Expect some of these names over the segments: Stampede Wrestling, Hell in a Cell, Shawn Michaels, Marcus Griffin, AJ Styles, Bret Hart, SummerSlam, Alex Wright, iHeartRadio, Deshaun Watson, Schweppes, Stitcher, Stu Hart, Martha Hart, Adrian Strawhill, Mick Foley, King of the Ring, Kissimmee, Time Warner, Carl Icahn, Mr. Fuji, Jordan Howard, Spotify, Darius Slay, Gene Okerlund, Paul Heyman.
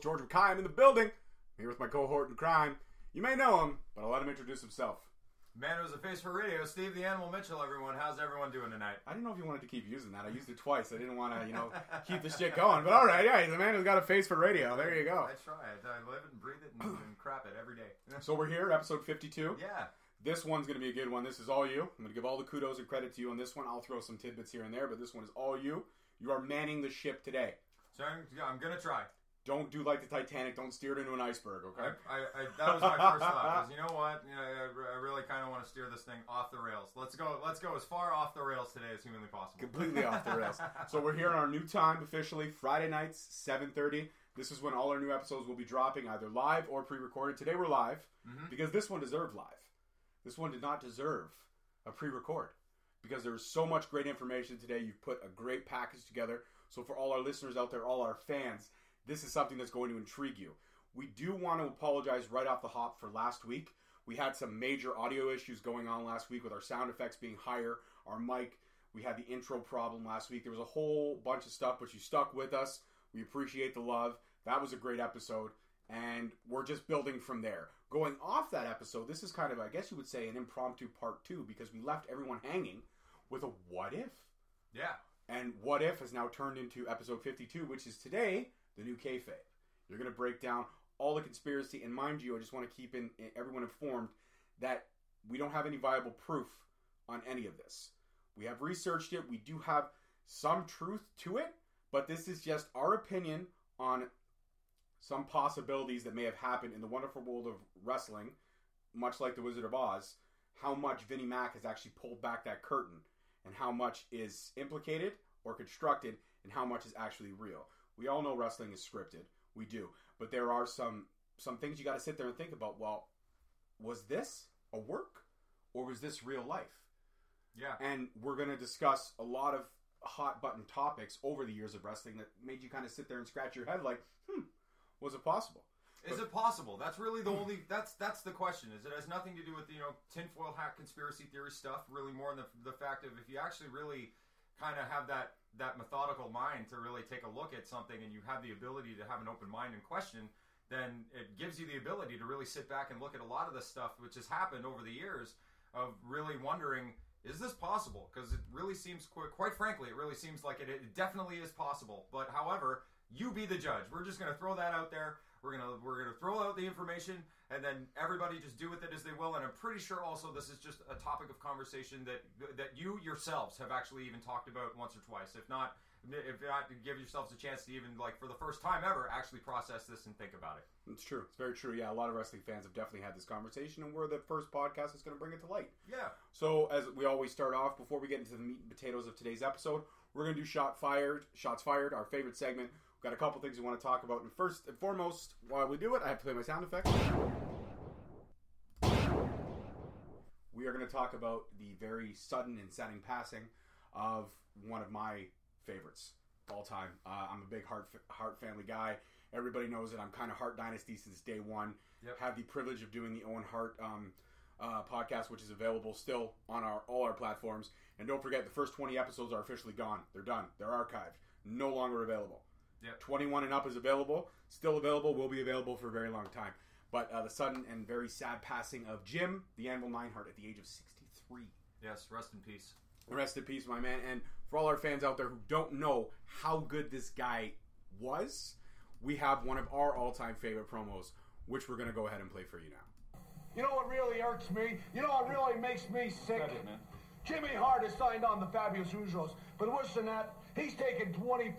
host George McKay. I'm in the building. I'm here with my cohort in crime. You may know him, but I'll let him introduce himself. Man who's a face for radio, Steve the Animal Mitchell, everyone. How's everyone doing tonight? I didn't know if you wanted to keep using that. I used it twice. I didn't want to, keep the shit going. But all right, yeah, he's a man who's got a face for radio. There you go. I try. I live it and breathe it and crap it every day. So we're here, episode 52. Yeah. This one's going to be a good one. This is all you. I'm going to give all the kudos and credit to you on this one. I'll throw some tidbits here and there, but this one is all you. You are manning the ship today. So I'm going to try. Don't do like the Titanic. Don't steer it into an iceberg, okay? That was my first thought. Was, you know what? I really kind of want to steer this thing off the rails. Let's go as far off the rails today as humanly possible. Completely off the rails. So we're here in our new time officially, Friday nights, 7:30. This is when all our new episodes will be dropping, either live or pre-recorded. Today we're live because this one deserved live. This one did not deserve a pre-record because there was so much great information today. You've put a great package together. So for all our listeners out there, all our fans, this is something that's going to intrigue you. We do want to apologize right off the hop for last week. We had some major audio issues going on last week with our sound effects being higher, our mic. We had the intro problem last week. There was a whole bunch of stuff, but you stuck with us. We appreciate the love. That was a great episode, and we're just building from there. Going off that episode, this is kind of, I guess you would say, an impromptu part two because we left everyone hanging with a what if. Yeah. And what if has now turned into episode 52, which is today, the new kayfabe. You're going to break down all the conspiracy. And mind you, I just want to keep everyone informed that we don't have any viable proof on any of this. We have researched it. We do have some truth to it, but this is just our opinion on some possibilities that may have happened in the wonderful world of wrestling, much like the Wizard of Oz, how much Vinnie Mac has actually pulled back that curtain and how much is implicated or constructed and how much is actually real. We all know wrestling is scripted. We do. But there are some things you got to sit there and think about. Well, was this a work or was this real life? Yeah. And we're going to discuss a lot of hot button topics over the years of wrestling that made you kind of sit there and scratch your head like, was it possible? Is it possible? That's really the only... That's the question. Is it has nothing to do with, tinfoil hat conspiracy theory stuff, really more than the fact of if you actually really kind of have that methodical mind to really take a look at something and you have the ability to have an open mind and question, then it gives you the ability to really sit back and look at a lot of the stuff which has happened over the years of really wondering, is this possible? Because it really seems, quite frankly, it really seems like it definitely is possible. But however, you be the judge. We're just going to throw that out there. We're gonna throw out the information, and then everybody just do with it as they will. And I'm pretty sure also this is just a topic of conversation that you yourselves have actually even talked about once or twice. If not, give yourselves a chance to even, for the first time ever, actually process this and think about it. It's true. It's very true. Yeah, a lot of wrestling fans have definitely had this conversation, and we're the first podcast that's going to bring it to light. Yeah. So as we always start off, before we get into the meat and potatoes of today's episode, we're going to do Shots Fired, our favorite segment. Got a couple things we want to talk about. And first and foremost, while we do it, I have to play my sound effects. We are going to talk about the very sudden and saddening passing of one of my favorites of all time. I'm a big Hart family guy. Everybody knows that I'm kind of Hart Dynasty since day one. Yep. Have the privilege of doing the Owen Hart podcast, which is available still on all our platforms. And don't forget, the first 20 episodes are officially gone. They're done. They're archived. No longer available. Yep. 21 and up is available, still available, will be available for a very long time. But the sudden and very sad passing of Jim, the Anvil Neidhart, at the age of 63. Yes, rest in peace. Rest in peace, my man. And for all our fans out there who don't know how good this guy was, we have one of our all-time favorite promos, which we're going to go ahead and play for you now. You know what really irks me? You know what really makes me sick? That is, man. Jimmy Hart has signed on the Fabulous Usos, but worse than that, he's taken 25%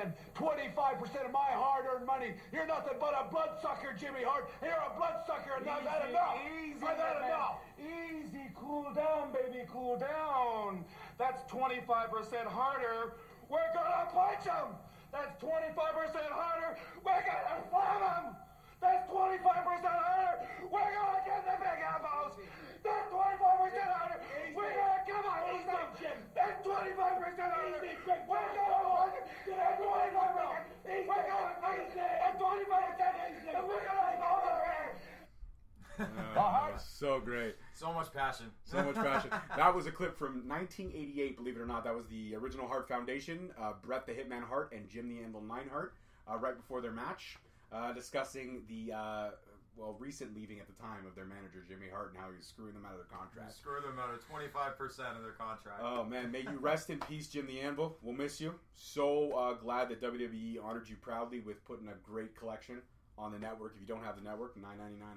of my hard-earned money. You're nothing but a bloodsucker, Jimmy Hart. You're a bloodsucker, and I've had enough. I've had enough. Easy, cool down, baby, cool down. That's 25% harder. We're gonna punch him. That's 25% harder. We're gonna slam him. That's 25% harder. We're gonna get the big elbows. That's 25% harder. We're gonna come on, easy, Jim. That's 25% harder. We're gonna get that 25%. We're gonna fight that 25%, and we're gonna go over it. So great. So much passion. That was a clip from 1988. Believe it or not, that was the original Hart Foundation. Bret the Hitman Hart and Jim the Anvil Neidhart right before their match. discussing the recent leaving at the time of their manager, Jimmy Hart, and how he was screwing them out of their contract. Screw them out of 25% of their contract. Oh, man. May you rest in peace, Jim the Anvil. We'll miss you. So glad that WWE honored you proudly with putting a great collection on the network. If you don't have the network, $9.99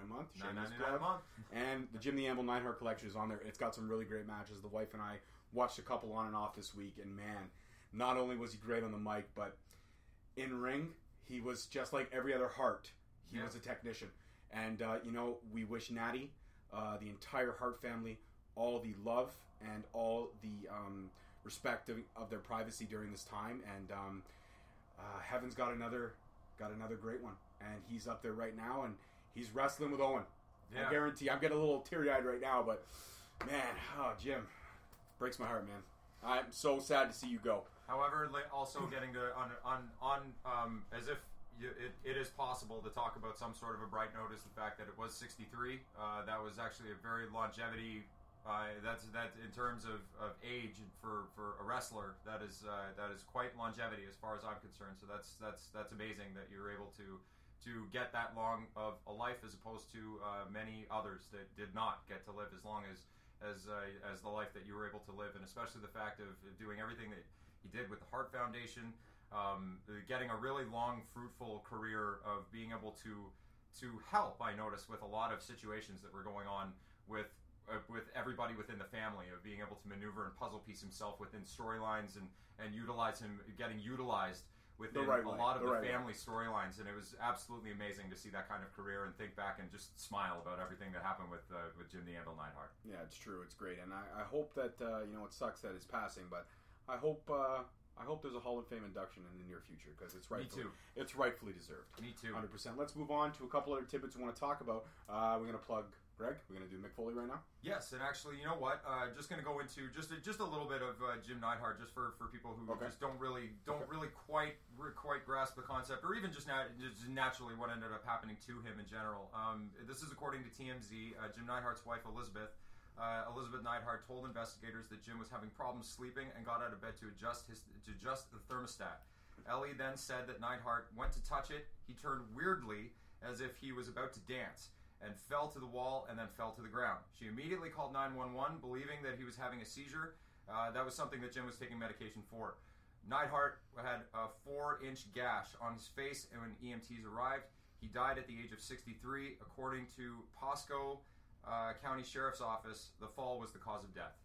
a month. $9.99 a month. And the Jim the Anvil Neidhart collection is on there. It's got some really great matches. The wife and I watched a couple on and off this week, and man, not only was he great on the mic, but in ring, he was just like every other Hart. He was a technician. And, you know, we wish Natty, the entire Hart family, all the love and all the respect of their privacy during this time. And Heaven's got another great one. And he's up there right now, and he's wrestling with Owen. Yeah. I guarantee. I'm getting a little teary-eyed right now, but, man, oh, Jim, breaks my heart, man. I'm so sad to see you go. However, also getting to, as if it is possible to talk about some sort of a bright note is the fact that it was 63. That was actually a very longevity. That's in terms of age for a wrestler. That is quite longevity as far as I'm concerned. So that's amazing that you're able to get that long of a life as opposed to many others that did not get to live as long as the life that you were able to live, and especially the fact of doing everything that he did with the Hart Foundation, getting a really long, fruitful career of being able to help, I noticed, with a lot of situations that were going on with everybody within the family, of being able to maneuver and puzzle piece himself within storylines and utilize him, getting utilized within a lot of the family storylines, and it was absolutely amazing to see that kind of career and think back and just smile about everything that happened with Jim the Anvil Neidhart. Yeah, it's true. It's great, and I hope that you know, it sucks that it's passing, but I hope there's a Hall of Fame induction in the near future, because it's rightfully deserved. Me too. 100%. Let's move on to a couple other tidbits we want to talk about. We're going to plug Greg. We're going to do Mick Foley right now. Yes, and actually, you know what? I'm just going to go into just a little bit of Jim Neidhart, just for people who just don't really quite grasp the concept, or even just naturally what ended up happening to him in general. This is according to TMZ. Jim Neidhart's wife, Elizabeth Neidhart, told investigators that Jim was having problems sleeping and got out of bed to adjust the thermostat. Ellie then said that Neidhart went to touch it. He turned weirdly as if he was about to dance and fell to the wall and then fell to the ground. She immediately called 911, believing that he was having a seizure. That was something that Jim was taking medication for. Neidhart had a 4-inch gash on his face, and when EMTs arrived, he died at the age of 63, according to Pasco County Sheriff's Office. The fall was the cause of death,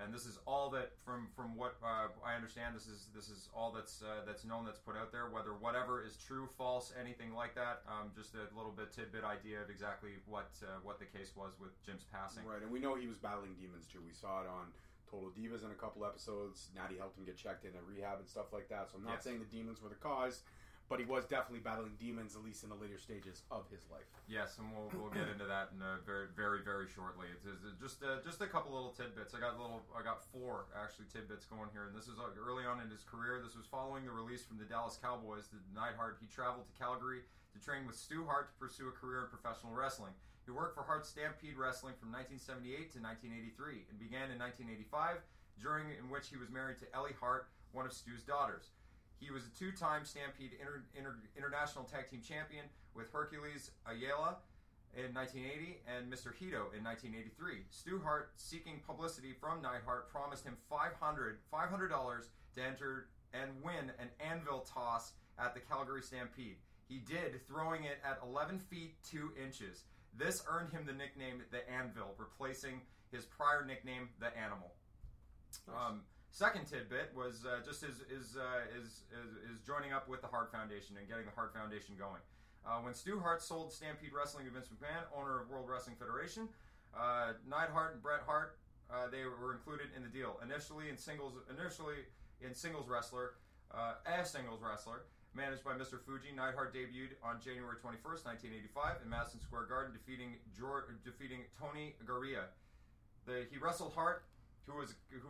and this is all that, from what I understand, this is all that's known, that's put out there. Whatever is true, false, anything like that, just a little bit tidbit idea of exactly what the case was with Jim's passing. Right, and we know he was battling demons too. We saw it on Total Divas in a couple episodes. Natty helped him get checked in at rehab and stuff like that. So I'm not saying the demons were the cause, but he was definitely battling demons, at least in the later stages of his life. Yes, and we'll get into that in very, very, very shortly. It's just a couple little tidbits. I got 4 actually tidbits going here, and this is early on in his career. This was following the release from the Dallas Cowboys. The Neidhart, he traveled to Calgary to train with Stu Hart to pursue a career in professional wrestling. He worked for Hart Stampede Wrestling from 1978 to 1983, and began in 1985, in which he was married to Ellie Hart, one of Stu's daughters. He was a 2-time Stampede International Tag Team Champion with Hercules Ayala in 1980 and Mr. Hito in 1983. Stu Hart, seeking publicity from Neidhart, promised him $500 to enter and win an anvil toss at the Calgary Stampede. He did, throwing it at 11 feet 2 inches. This earned him the nickname The Anvil, replacing his prior nickname The Animal. Nice. Second tidbit was just his joining up with the Hart Foundation and getting the Hart Foundation going. When Stu Hart sold Stampede Wrestling to Vince McMahon, owner of World Wrestling Federation, Neidhart and Bret Hart, they were included in the deal. Initially as singles wrestler, managed by Mr. Fuji, Neidhart debuted on January 21st, 1985, in Madison Square Garden, defeating Tony Garea. He wrestled Hart, who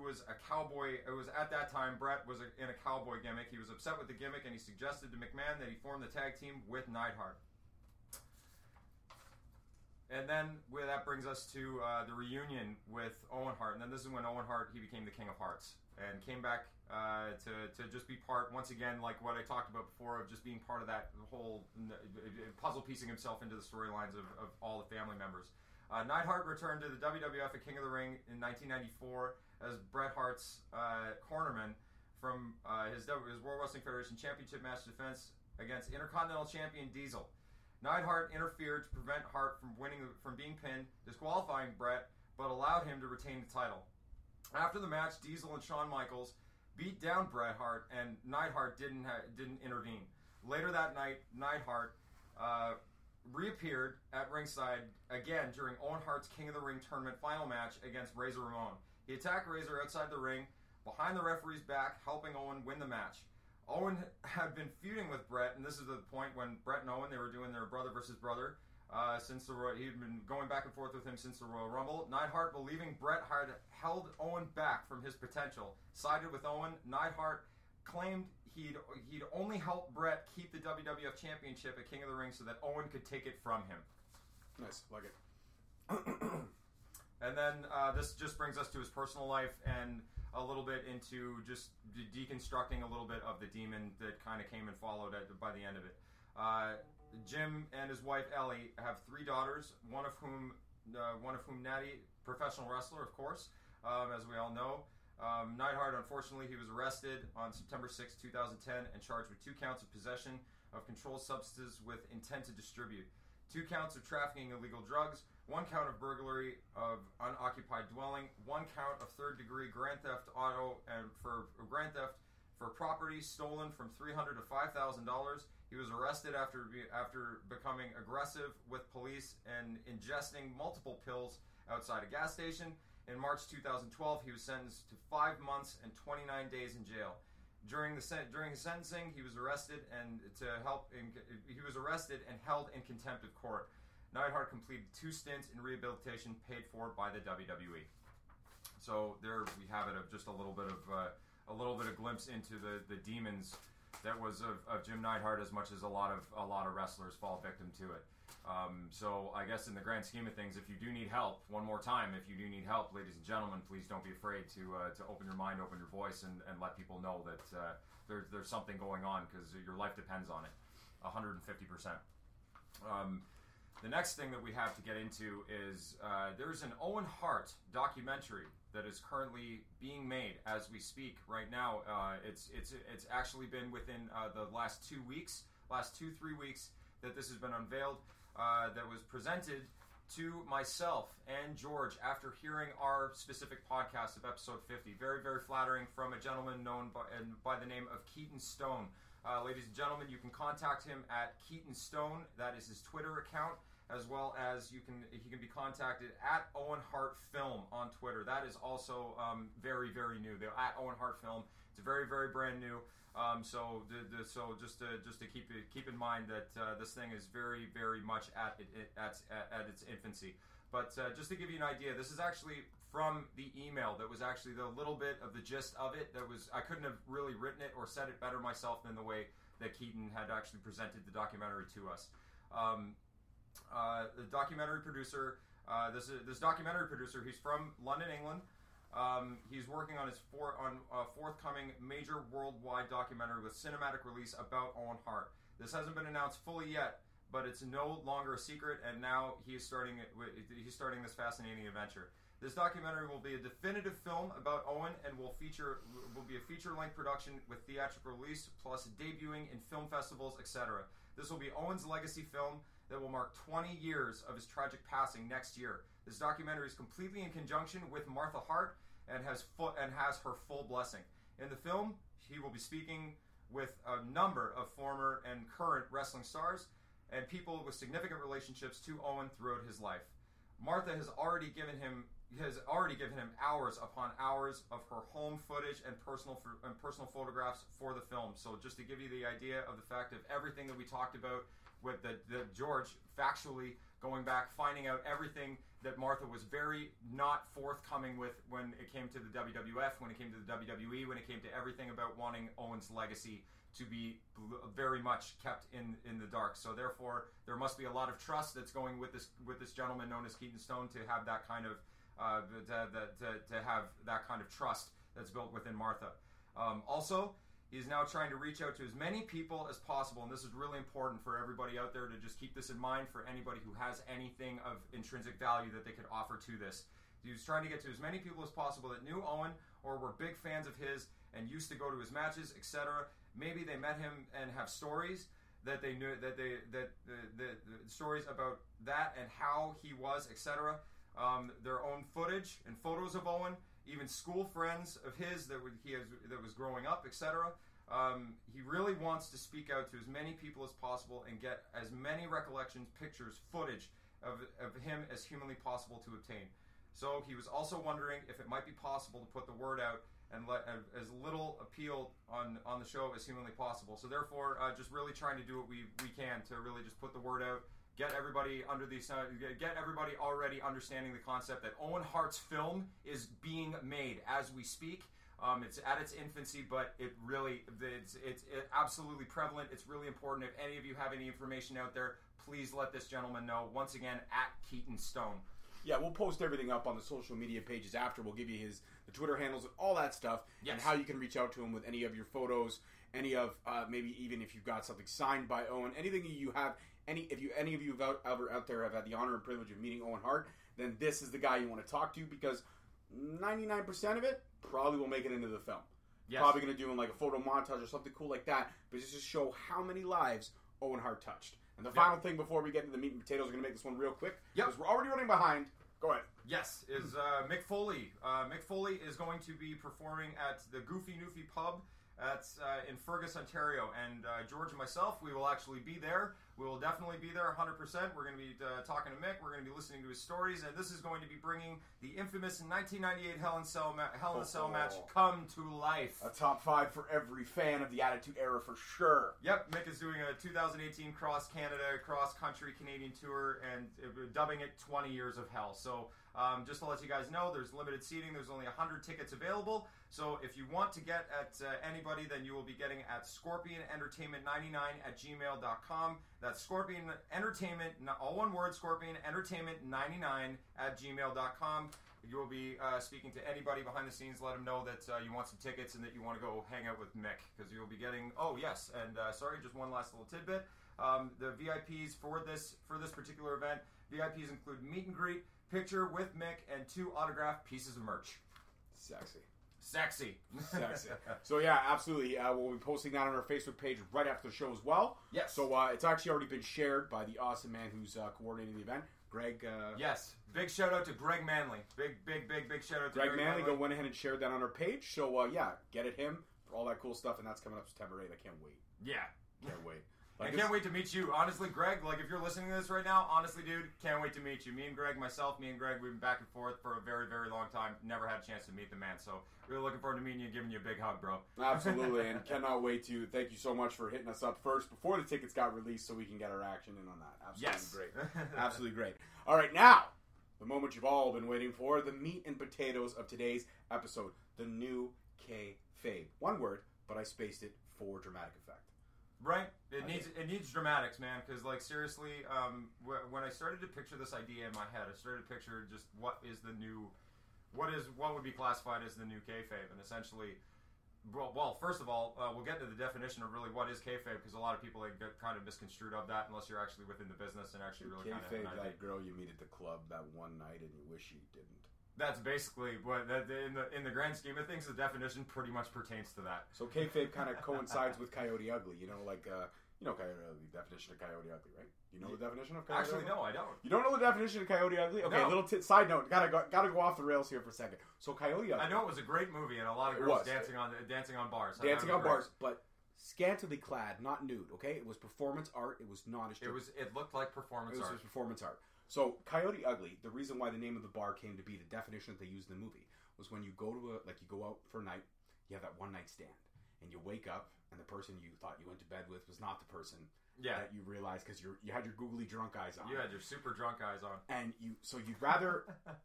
was a cowboy. It was at that time Bret was in a cowboy gimmick. He was upset with the gimmick, and he suggested to McMahon that he form the tag team with Neidhart. And then that brings us to the reunion with Owen Hart. And then this is when Owen Hart, he became the King of Hearts. And came back to just be part, once again, like what I talked about before, of just being part of that whole puzzle piecing himself into the storylines of all the family members. Neidhart returned to the WWF at King of the Ring in 1994 as Bret Hart's cornerman from his World Wrestling Federation Championship match defense against Intercontinental Champion Diesel. Neidhart interfered to prevent Hart from winning, from being pinned, disqualifying Bret, but allowed him to retain the title. After the match, Diesel and Shawn Michaels beat down Bret Hart, and Neidhart didn't intervene. Later that night, Neidhart reappeared at ringside again during Owen Hart's King of the Ring tournament final match against Razor Ramon. He attacked Razor outside the ring, behind the referee's back, helping Owen win the match. Owen had been feuding with Bret, and this is the point when Bret and Owen, they were doing their brother versus brother. He had been going back and forth with him since the Royal Rumble. Neidhart, believing Bret Hart held Owen back from his potential, sided with Owen. Neidhart claimed he'd only helped Bret keep the WWF Championship at King of the Ring so that Owen could take it from him. Nice, like it. And then this just brings us to his personal life and a little bit into just deconstructing a little bit of the demon that kind of came and followed by the end of it. Jim and his wife Ellie have 3 daughters, one of whom Natty, professional wrestler, of course, as we all know. Neidhart, unfortunately, he was arrested on September 6, 2010, and charged with 2 counts of possession of controlled substances with intent to distribute, 2 counts of trafficking illegal drugs, 1 count of burglary of unoccupied dwelling, 1 count of third-degree grand theft auto and for grand theft for property stolen from $300 to $5,000. He was arrested after becoming aggressive with police and ingesting multiple pills outside a gas station. In March 2012, he was sentenced to 5 months and 29 days in jail. During his sentencing, he was arrested and held in contempt of court. Neidhart completed 2 stints in rehabilitation paid for by the WWE. So there we have it, of just a little bit of glimpse into the demons that was of Jim Neidhart, as much as a lot of wrestlers fall victim to it. So I guess in the grand scheme of things, if you do need help, one more time, if you do need help, ladies and gentlemen, please don't be afraid to open your mind, open your voice, and let people know that there's something going on, because your life depends on it, 150%. The next thing that we have to get into is there's an Owen Hart documentary that is currently being made as we speak right now. It's actually been within the last two, 3 weeks that this has been unveiled. That was presented to myself and George after hearing our specific podcast of episode 50. Very, very flattering, from a gentleman known by the name of Keaton Stone. Ladies and gentlemen, you can contact him at Keaton Stone. That is his Twitter account, as well as he can be contacted at Owen Hart Film on Twitter. That is also very, very new. They're at Owen Hart Film. It's very, very brand new. So just to keep in mind that this thing is very, very much at its infancy. But just to give you an idea, this is actually from the email that was actually the little bit of the gist of it. I couldn't have really written it or said it better myself than the way that Keaton had actually presented the documentary to us. The documentary producer, this documentary producer, he's from London, England. He's working on his forthcoming major worldwide documentary with cinematic release about Owen Hart. This hasn't been announced fully yet, but it's no longer a secret, and now he's starting this fascinating adventure. This documentary will be a definitive film about Owen and will be a feature-length production with theatrical release, plus debuting in film festivals, etc. This will be Owen's legacy film that will mark 20 years of his tragic passing next year. This documentary is completely in conjunction with Martha Hart and has her full blessing. In the film, he will be speaking with a number of former and current wrestling stars and people with significant relationships to Owen throughout his life. Martha has already given him has already given him hours upon hours of her home footage and personal photographs for the film. So just to give you the idea of the fact of everything that we talked about with the George factually going back, finding out everything that Martha was very not forthcoming with when it came to the WWF, when it came to the WWE, when it came to everything about wanting Owen's legacy to be very much kept in the dark. So therefore, there must be a lot of trust that's going with this gentleman known as Keaton Stone to have that kind of to have that kind of trust that's built within Martha. Also, he's now trying to reach out to as many people as possible, and this is really important for everybody out there to just keep this in mind for anybody who has anything of intrinsic value that they could offer to this. He was trying to get to as many people as possible that knew Owen or were big fans of his and used to go to his matches, etc. Maybe they met him and have stories that they knew that the stories about that and how he was, etc. Their own footage and photos of Owen. Even school friends of his that was growing up, etc. He really wants to speak out to as many people as possible and get as many recollections, pictures, footage of him as humanly possible to obtain. So he was also wondering if it might be possible to put the word out and let as little appeal on the show as humanly possible. So therefore, just really trying to do what we can to really just put the word out, get everybody already understanding the concept that Owen Hart's film is being made as we speak. It's at its infancy, but it's absolutely prevalent. It's really important. If any of you have any information out there, please let this gentleman know. Once again, at Keaton Stone. Yeah, we'll post everything up on the social media pages after. We'll give you the Twitter handles and all that stuff, yes, and how you can reach out to him with any of your photos, any of maybe even if you've got something signed by Owen, anything you have. Any of you ever out there have had the honor and privilege of meeting Owen Hart, then this is the guy you want to talk to, because 99% of it probably will make it into the film. Yes. Probably going to do in like a photo montage or something cool like that, but just to show how many lives Owen Hart touched. And the final thing before we get into the meat and potatoes, we're going to make this one real quick, because we're already running behind. Go ahead. Yes, is Mick Foley. Mick Foley is going to be performing at the Goofy Noofy Pub. That's in Fergus, Ontario, and George and myself, we will actually be there. We will definitely be there 100%. We're going to be talking to Mick. We're going to be listening to his stories, and this is going to be bringing the infamous 1998 Hell in a Cell match come to life. A top five for every fan of the Attitude Era for sure. Yep, Mick is doing a 2018 cross-country Canadian tour, and dubbing it 20 Years of Hell. So just to let you guys know, there's limited seating. There's only 100 tickets available. So if you want to get at anybody, then you will be getting at scorpionentertainment99@gmail.com. That's Scorpion Entertainment, all one word, scorpionentertainment99@gmail.com. You will be speaking to anybody behind the scenes. Let them know that you want some tickets and that you want to go hang out with Mick, because you'll be getting... Oh, yes, and sorry, just one last little tidbit. The VIPs for this particular event, VIPs include meet and greet, picture with Mick, and 2 autographed pieces of merch. Sexy. So yeah, absolutely. We'll be posting that on our Facebook page right after the show as well. Yes. So it's actually already been shared by the awesome man who's coordinating the event, Greg. Yes. Big shout out to Greg Manley. Big shout out to Greg Manley. Go went ahead and shared that on our page. So yeah, get at him for all that cool stuff, and that's coming up September 8th. I can't wait. Yeah. Can't wait. Like, I can't wait to meet you. Honestly, Greg, like, if you're listening to this right now, honestly, dude, can't wait to meet you. Me and Greg, we've been back and forth for a very, very long time. Never had a chance to meet the man. So, really looking forward to meeting you and giving you a big hug, bro. Absolutely, and cannot wait to. Thank you so much for hitting us up first before the tickets got released so we can get our action in on that. Absolutely great. Absolutely great. All right, now, the moment you've all been waiting for, the meat and potatoes of today's episode, the new kayfabe. One word, but I spaced it for dramatic effect. Right, it needs dramatics, man. Because, like, seriously, when I started to picture this idea in my head, I started to picture just what would be classified as the new kayfabe, and essentially, well, first of all, we'll get to the definition of really what is kayfabe, because a lot of people get kind of misconstrued of that unless you're actually within the business and actually really kind of kayfabe that girl you meet at the club that one night and you wish you didn't. That's basically what, in the grand scheme of things, the definition pretty much pertains to that. So kayfabe kind of coincides with Coyote Ugly, the definition of Coyote Ugly, right? You know the definition of Coyote Ugly? Actually, no, I don't. You don't know the definition of Coyote Ugly? Okay, no. Side note, gotta go off the rails here for a second. So Coyote Ugly. I know it was a great movie, and a lot of girls dancing on bars. But scantily clad, not nude, okay? It was performance art. It was not a strip. It looked like performance art. So Coyote Ugly, the reason why the name of the bar came to be, the definition that they used in the movie, was when you go to a, like you go out for a night, you have that one night stand, and you wake up, and the person you thought you went to bed with was not the person that you realized, because you had your googly drunk eyes on. You had your super drunk eyes on. And so you'd rather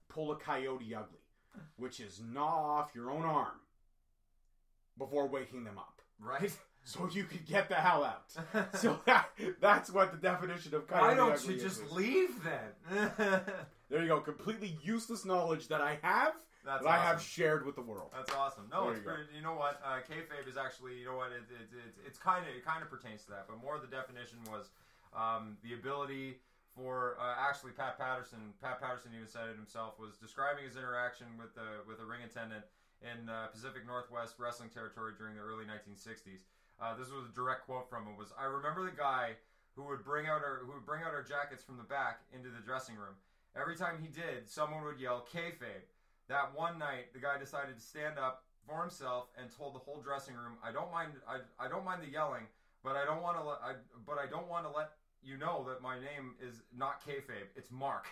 pull a Coyote Ugly, which is gnaw off your own arm before waking them up. Right? So you could get the hell out. So that's what the definition of Coyote Ugly is. Why don't you just leave then? There you go. Completely useless knowledge that I have. That's awesome. I have shared with the world. That's awesome. No, it's pretty, you know what? Kayfabe is actually, you know what? It kind of pertains to that, but more the definition was the ability for actually Pat Patterson. Pat Patterson even said it himself, was describing his interaction with a ring attendant in Pacific Northwest wrestling territory during the early 1960s. This was a direct quote from him. Was I remember the guy who would bring out our jackets from the back into the dressing room. Every time he did, someone would yell kayfabe. That one night, the guy decided to stand up for himself and told the whole dressing room, "I don't mind the yelling, but I don't want to let you know that my name is not kayfabe. It's Mark."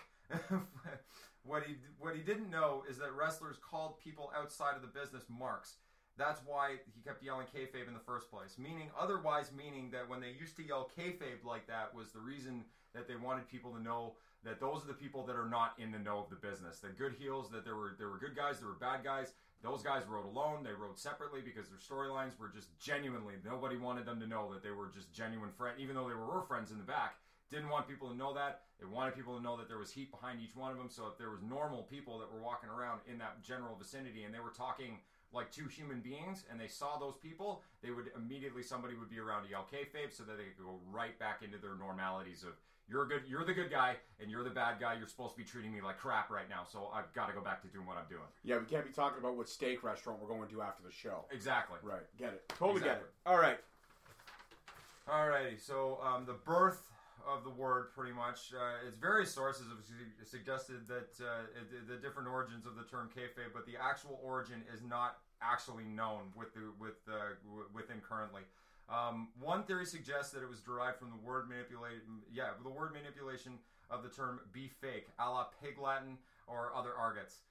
What he didn't know is that wrestlers called people outside of the business marks. That's why he kept yelling kayfabe in the first place. Meaning that when they used to yell kayfabe like that was the reason that they wanted people to know that those are the people that are not in the know of the business. The good heels, that there were good guys, there were bad guys. Those guys rode alone. They rode separately because their storylines were just genuinely, nobody wanted them to know that they were just genuine friends, even though they were friends in the back. Didn't want people to know that. They wanted people to know that there was heat behind each one of them. So if there was normal people that were walking around in that general vicinity and they were talking like two human beings, and they saw those people, they would immediately, somebody would be around to yell kayfabe so that they could go right back into their normalities of, you're the good guy, and you're the bad guy, you're supposed to be treating me like crap right now, so I've got to go back to doing what I'm doing. Yeah, we can't be talking about what steak restaurant we're going to after the show. Exactly. Right, get it. Totally exactly. Get it. All right. Alrighty, so the birth of the word, pretty much. Its various sources have suggested that the different origins of the term kayfabe, but the actual origin is not actually known within currently. One theory suggests that it was derived from the word manipulation of the term "be fake," a la Pig Latin or other argots,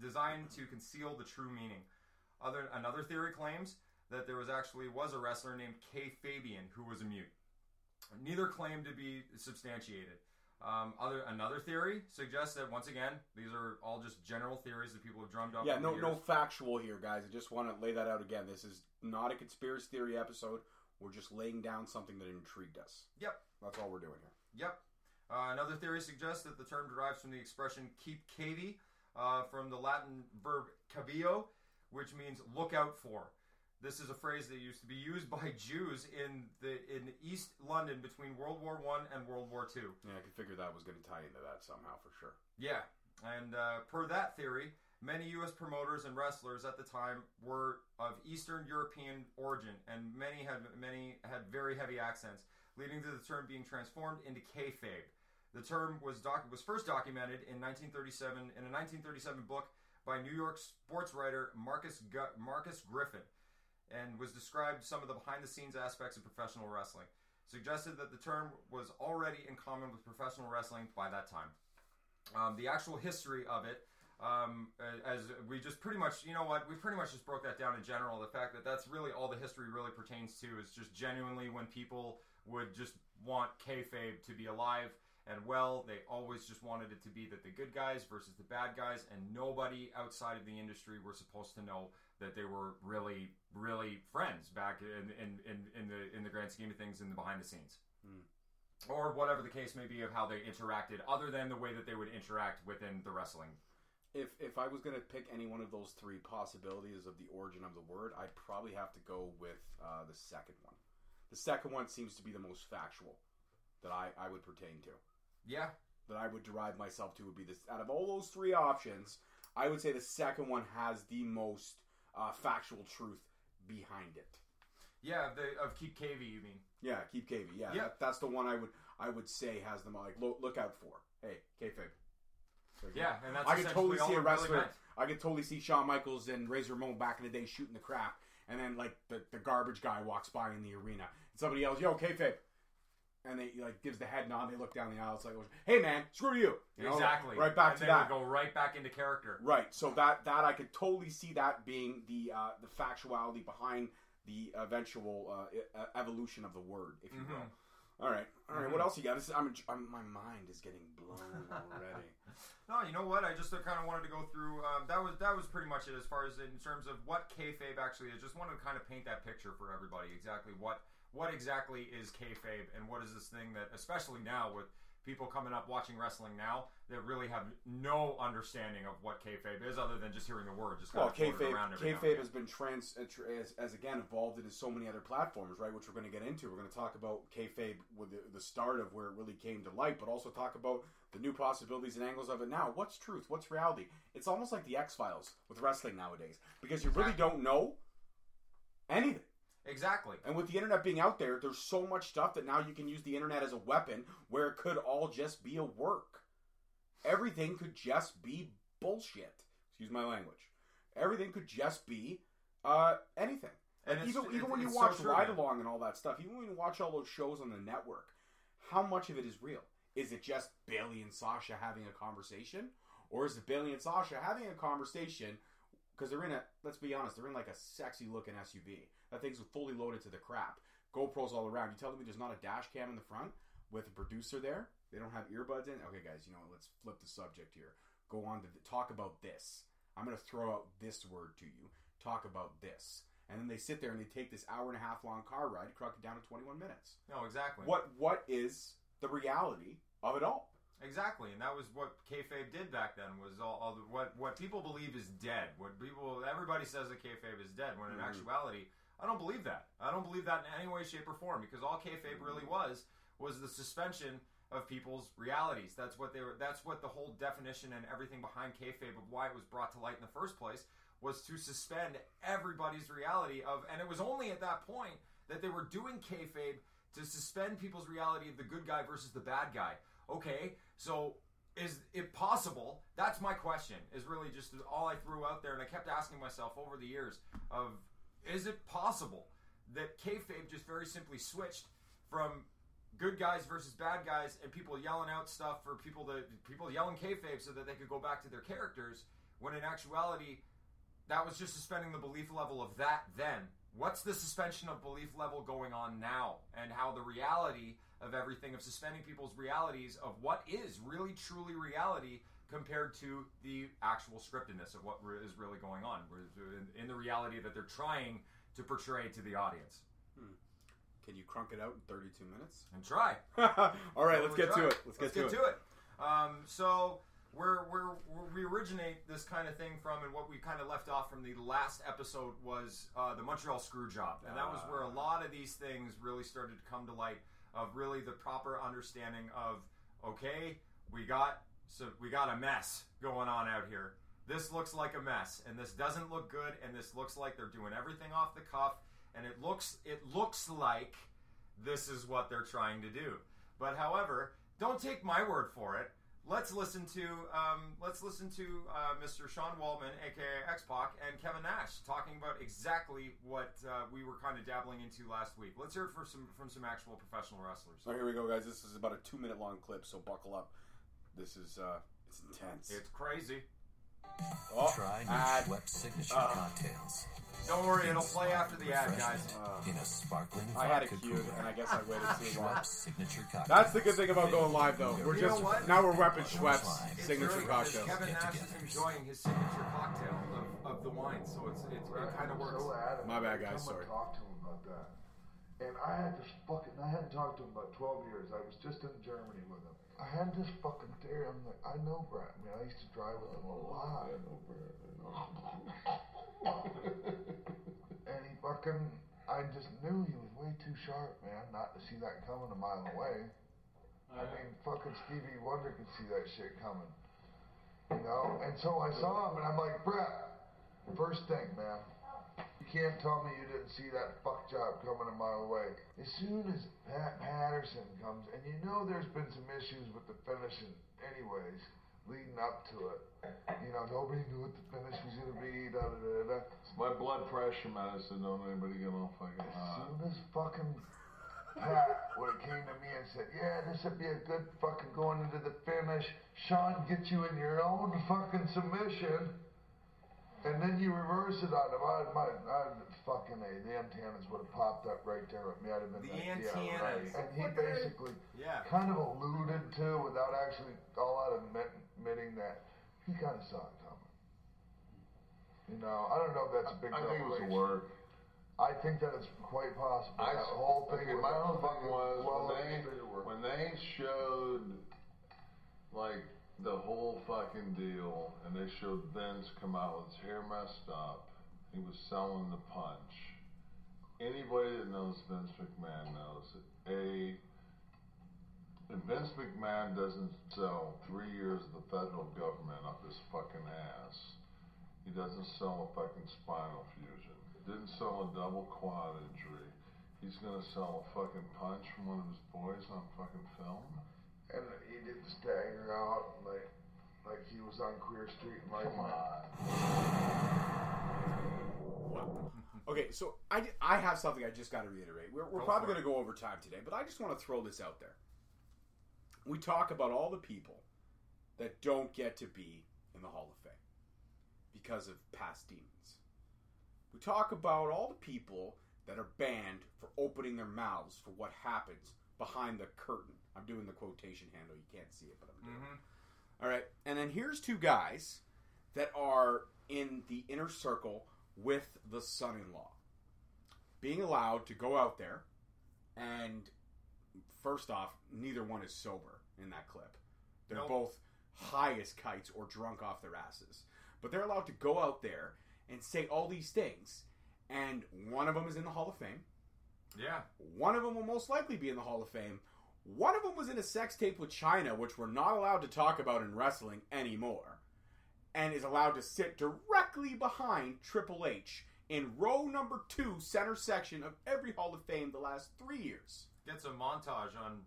designed to conceal the true meaning. Another theory claims that there was a wrestler named Kayfabian who was a mute. Neither claim to be substantiated. Another theory suggests that, once again, these are all just general theories that people have drummed up. Yeah, no factual here, guys. I just want to lay that out again. This is not a conspiracy theory episode. We're just laying down something that intrigued us. Yep. That's all we're doing here. Yep. Another theory suggests that the term derives from the expression keep cavey, from the Latin verb cavillo, which means look out for. This is a phrase that used to be used by Jews in East London between World War I and World War II. Yeah, I could figure that was going to tie into that somehow for sure. Yeah, and per that theory, many U.S. promoters and wrestlers at the time were of Eastern European origin, and many had very heavy accents, leading to the term being transformed into kayfabe. The term was first documented in 1937 in a 1937 book by New York sports writer Marcus Griffin, and was described some of the behind-the-scenes aspects of professional wrestling. Suggested that the term was already in common with professional wrestling by that time. The actual history of it, as we just pretty much, you know what, we pretty much just broke that down in general. The fact that that's really all the history really pertains to is just genuinely when people would just want kayfabe to be alive and well. They always just wanted it to be that the good guys versus the bad guys, and nobody outside of the industry were supposed to know that they were really, really friends back in the grand scheme of things, in the behind the scenes, or whatever the case may be of how they interacted, other than the way that they would interact within the wrestling. If I was going to pick any one of those three possibilities of the origin of the word, I'd probably have to go with the second one. The second one seems to be the most factual that I would pertain to. Yeah, that I would derive myself to would be this. Out of all those three options, I would say the second one has the most factual truth behind it. Yeah, of keep cavey, you mean? Yeah, keep cavey. Yeah, yep. That's the one I would say has them like look out for. Hey, kayfabe. Yeah, and that's I could totally see a wrestler. Really, I could totally see Shawn Michaels and Razor Ramon back in the day shooting the crap, and then like the garbage guy walks by in the arena, and somebody yells, "Yo, kayfabe," and they like gives the head nod. They look down the aisle. It's like, hey man, screw you. Exactly. Right back to that. Go right back into character. Right. So that I could totally see that being the factuality behind the eventual evolution of the word, if you will. All right. Mm-hmm. What else you got? My mind is getting blown already. No, you know what? I just kind of wanted to go through. That was pretty much it as far as in terms of what kayfabe actually is. Just wanted to kind of paint that picture for everybody. Exactly what exactly is kayfabe, and what is this thing that, especially now with people coming up watching wrestling now, that really have no understanding of what kayfabe is, other than just hearing the word. Just kayfabe has been again evolved into so many other platforms, right? Which we're going to get into. We're going to talk about kayfabe with the start of where it really came to light, but also talk about the new possibilities and angles of it now. What's truth? What's reality? It's almost like the X-Files with wrestling nowadays, because you really don't know anything. Exactly. And with the internet being out there, there's so much stuff that now you can use the internet as a weapon, where it could all just be a work. Everything could just be bullshit. Excuse my language. Everything could just be anything. And even when you watch Ride Along and all that stuff, even when you watch all those shows on the network, how much of it is real? Is it just Bailey and Sasha having a conversation? Or is it Bailey and Sasha having a conversation because they're in a, let's be honest, they're in like a sexy looking SUV. That thing's fully loaded to the crap. GoPros all around. You telling me there's not a dash cam in the front with a producer there? They don't have earbuds in? Okay, guys, you know, let's flip the subject here. Go on to talk about this. I'm going to throw out this word to you. Talk about this. And then they sit there and they take this hour-and-a-half long car ride, crack it down to 21 minutes. No, exactly. What is the reality of it all? Exactly, and that was what kayfabe did back then. Was all what people believe is dead. Everybody says that kayfabe is dead, when in actuality, I don't believe that. I don't believe that in any way, shape, or form, because all kayfabe really was the suspension of people's realities. That's what they were. That's what the whole definition and everything behind kayfabe of why it was brought to light in the first place was to suspend everybody's reality of. And it was only at that point that they were doing kayfabe to suspend people's reality of the good guy versus the bad guy. Okay, so is it possible? That's my question. Is really just all I threw out there, and I kept asking myself over the years of. Is it possible that kayfabe just very simply switched from good guys versus bad guys and people yelling out stuff for people yelling kayfabe so that they could go back to their characters, when in actuality that was just suspending the belief level of that then? What's the suspension of belief level going on now, and how the reality of everything, of suspending people's realities of what is really truly reality compared to the actual scriptedness of what is really going on in the reality that they're trying to portray to the audience. Can you crunk it out in 32 minutes? And try. All right, let's get to it. So we originate this kind of thing from, and what we kind of left off from the last episode was the Montreal Screwjob, and that was where a lot of these things really started to come to light of really the proper understanding of, okay, we got a mess going on out here. This looks like a mess, and this doesn't look good, and this looks like they're doing everything off the cuff, and it looks like this is what they're trying to do. But however, don't take my word for it. Let's listen to Mr. Sean Waltman, aka X-Pac, and Kevin Nash talking about exactly what we were kind of dabbling into last week. Let's hear it from some actual professional wrestlers. All right, here we go, guys. This is about a 2-minute long clip, so buckle up. This is, it's intense. It's crazy. Oh, try new swept signature cocktails. Don't worry, it'll play after the ad, guys. In a sparkling I had a cue, and I guess I waited too long. That's the good thing about going live, though. We're we're repping Schweppes signature cocktails. Kevin Nash is enjoying his signature cocktail of the wine, so it kind of works. My bad, guys. Sorry. Talk to him about that. And I hadn't talked to him about 12 years. I was just in Germany with him. I had this fucking theory. I'm like, I know Brett. I mean, I used to drive with him a lot. I know Brett. And he fucking, I just knew he was way too sharp, man, not to see that coming a mile away. I mean, fucking Stevie Wonder could see that shit coming, you know? And so I saw him, and I'm like, Brett, first thing, man, you can't tell me you didn't see that fuck job coming a mile away. As soon as Pat Patterson comes, and you know there's been some issues with the finishing anyways, leading up to it. You know, nobody knew what the finish was going to be, da-da-da-da. My blood pressure medicine don't anybody get off fucking hot. As soon as fucking Pat would have came to me and said, yeah, this would be a good fucking going into the finish. Sean, get you in your own fucking submission. And then you reverse it on him. The antennas would have popped up right there at me. I'd have been the like, antennas. Yeah, right. And he basically kind of alluded to, without actually all out admitting that, he kind of saw it coming. You know, I don't know if that's a big revelation. I think it was the word. I think that it's quite possible. That whole thing. Okay, my own thing was when they showed, like, the whole fucking deal, and they showed Vince come out with his hair messed up. He was selling the punch. Anybody that knows Vince McMahon knows that if Vince McMahon doesn't sell 3 years of the federal government up his fucking ass, he doesn't sell a fucking spinal fusion. He didn't sell a double quad injury. He's gonna sell a fucking punch from one of his boys on fucking film. And he didn't stagger out and like he was on Queer Street and like, come on. Okay, so I have something I just got to reiterate. We're probably going to go over time today, but I just want to throw this out there. We talk about all the people that don't get to be in the Hall of Fame because of past demons. We talk about all the people that are banned for opening their mouths for what happens behind the curtain. I'm doing the quotation handle. You can't see it, but I'm doing it. All right. And then here's two guys that are in the inner circle with the son-in-law, being allowed to go out there. And first off, neither one is sober in that clip. They're both high as kites or drunk off their asses. But they're allowed to go out there and say all these things. And one of them is in the Hall of Fame. Yeah. One of them will most likely be in the Hall of Fame. One of them was in a sex tape with Chyna, which we're not allowed to talk about in wrestling anymore, and is allowed to sit directly behind Triple H in row number 2, center section of every Hall of Fame the last 3 years. Gets a montage on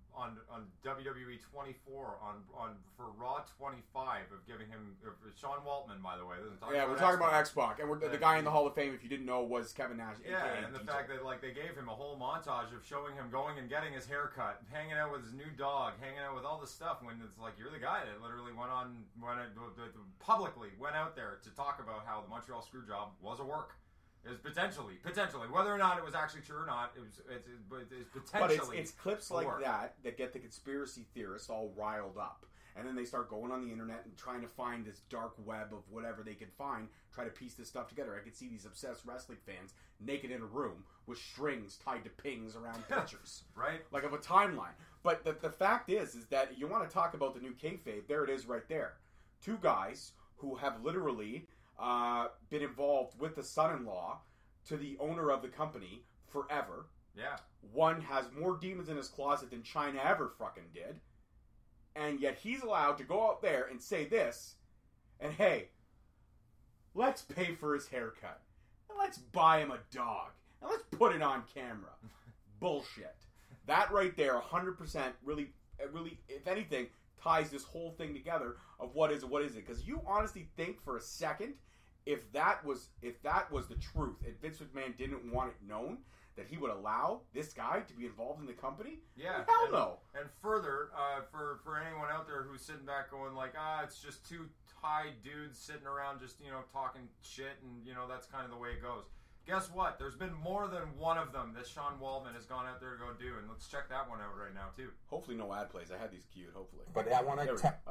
WWE 24 on for Raw 25 of giving him Sean Waltman, by the way. We're talking about X-Pac, and the guy in the Hall of Fame, if you didn't know, was Kevin Nash. Yeah, and Diesel. The fact that like they gave him a whole montage of showing him going and getting his haircut, hanging out with his new dog, hanging out with all this stuff. When it's like you're the guy that literally publicly went out there to talk about how the Montreal Screwjob was a work. Is potentially, whether or not it was actually true or not, it's potentially. But it's clips like that get the conspiracy theorists all riled up, and then they start going on the internet and trying to find this dark web of whatever they can find, try to piece this stuff together. I could see these obsessed wrestling fans naked in a room with strings tied to pings around pictures, right? Like of a timeline. But the fact is that you want to talk about the new kayfabe? There it is, right there. Two guys who have literally. Been involved with the son-in-law to the owner of the company forever. Yeah. One has more demons in his closet than Chyna ever fucking did. And yet he's allowed to go out there and say this. And hey, let's pay for his haircut. And let's buy him a dog. And let's put it on camera. Bullshit. That right there, 100% really, if anything, ties this whole thing together of what is it? Because you honestly think for a second, if that was the truth, if Vince McMahon didn't want it known, that he would allow this guy to be involved in the company? Yeah, hell no. And further, for anyone out there who's sitting back going like, it's just two high dudes sitting around just talking shit, and that's kind of the way it goes. Guess what? There's been more than one of them that Sean Waltman has gone out there to go do, and let's check that one out right now, too. Hopefully no ad plays. I had these queued, hopefully. But I want to tap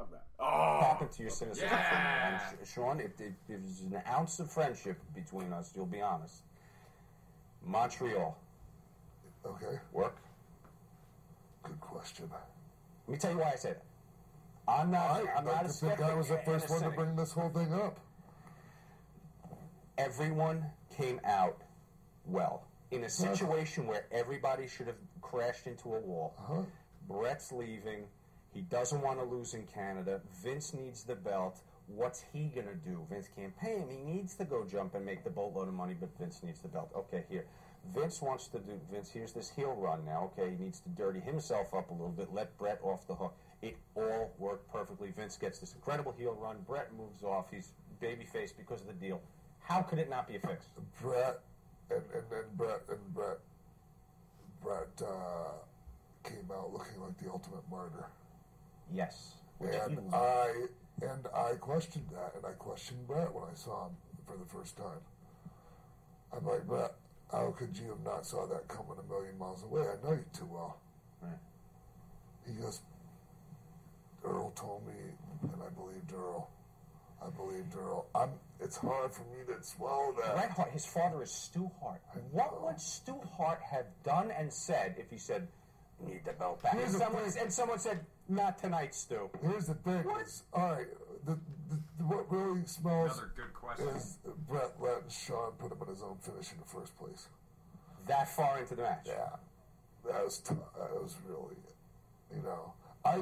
into your cynicism. Yeah. And Sean, if there's an ounce of friendship between us, you'll be honest. Montreal. Okay. Work? Good question. Let me tell you why I say that. I'm not a skeptic. I was the first one to bring this whole thing up. Everyone came out well. In a situation where everybody should have crashed into a wall. Uh-huh. Bret's leaving. He doesn't want to lose in Canada. Vince needs the belt. What's he going to do? Vince can't pay him. He needs to go jump and make the boatload of money, but Vince needs the belt. Okay, here. Vince, here's this heel run now. Okay, he needs to dirty himself up a little bit, let Bret off the hook. It all worked perfectly. Vince gets this incredible heel run. Bret moves off. He's babyface because of the deal. How could it not be a fix? Bret, and then Bret, came out looking like the ultimate martyr. Yes. And I questioned that, and I questioned Bret when I saw him for the first time. I'm like, Bret, how could you have not saw that coming a million miles away? I know you too well. Right. He goes, Earl told me, and I believed Earl. I believed Earl. It's hard for me to swallow that. Bret Hart, his father is Stu Hart. What would Stu Hart have done and said if he said, need the belt back? And someone said, not tonight, Stu. Here's the thing. What really smells another good question. Is Bret letting Shawn put him in his own finish in the first place. That far into the match? Yeah. That was really, you know. I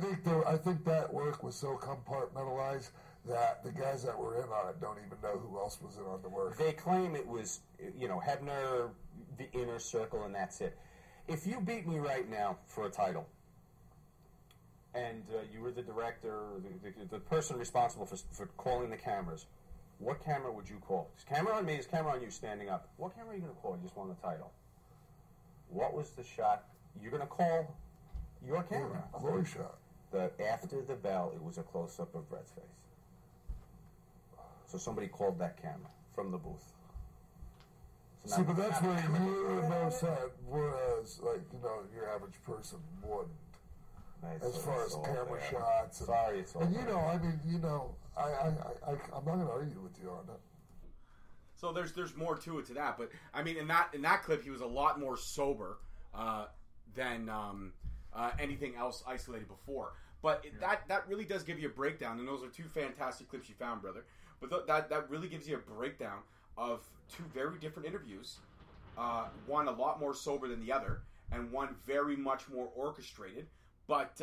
think that work was so compartmentalized that the guys that were in on it don't even know who else was in on the work. They claim it was, you know, Hebner, the inner circle, and that's it. If you beat me right now for a title, and you were the director, the person responsible for calling the cameras, what camera would you call? Is camera on me? Is camera on you standing up? What camera are you going to call? You just won the title. What was the shot? You're going to call your camera. Yeah, glory shot. After the bell, it was a close-up of Bret's face. So somebody called that camera from the booth. So see, but that's where you would notice that, whereas, like, you know, your average person wouldn't. Nice. As far as camera there. Shots. And, sorry, it's all and, you know, I mean, you know, I'm not going to argue with you on that. So there's more to it to that, but, I mean, in that clip, he was a lot more sober than anything else isolated before. But that really does give you a breakdown, and those are two fantastic clips you found, brother. But that really gives you a breakdown of two very different interviews, one a lot more sober than the other, and one very much more orchestrated. But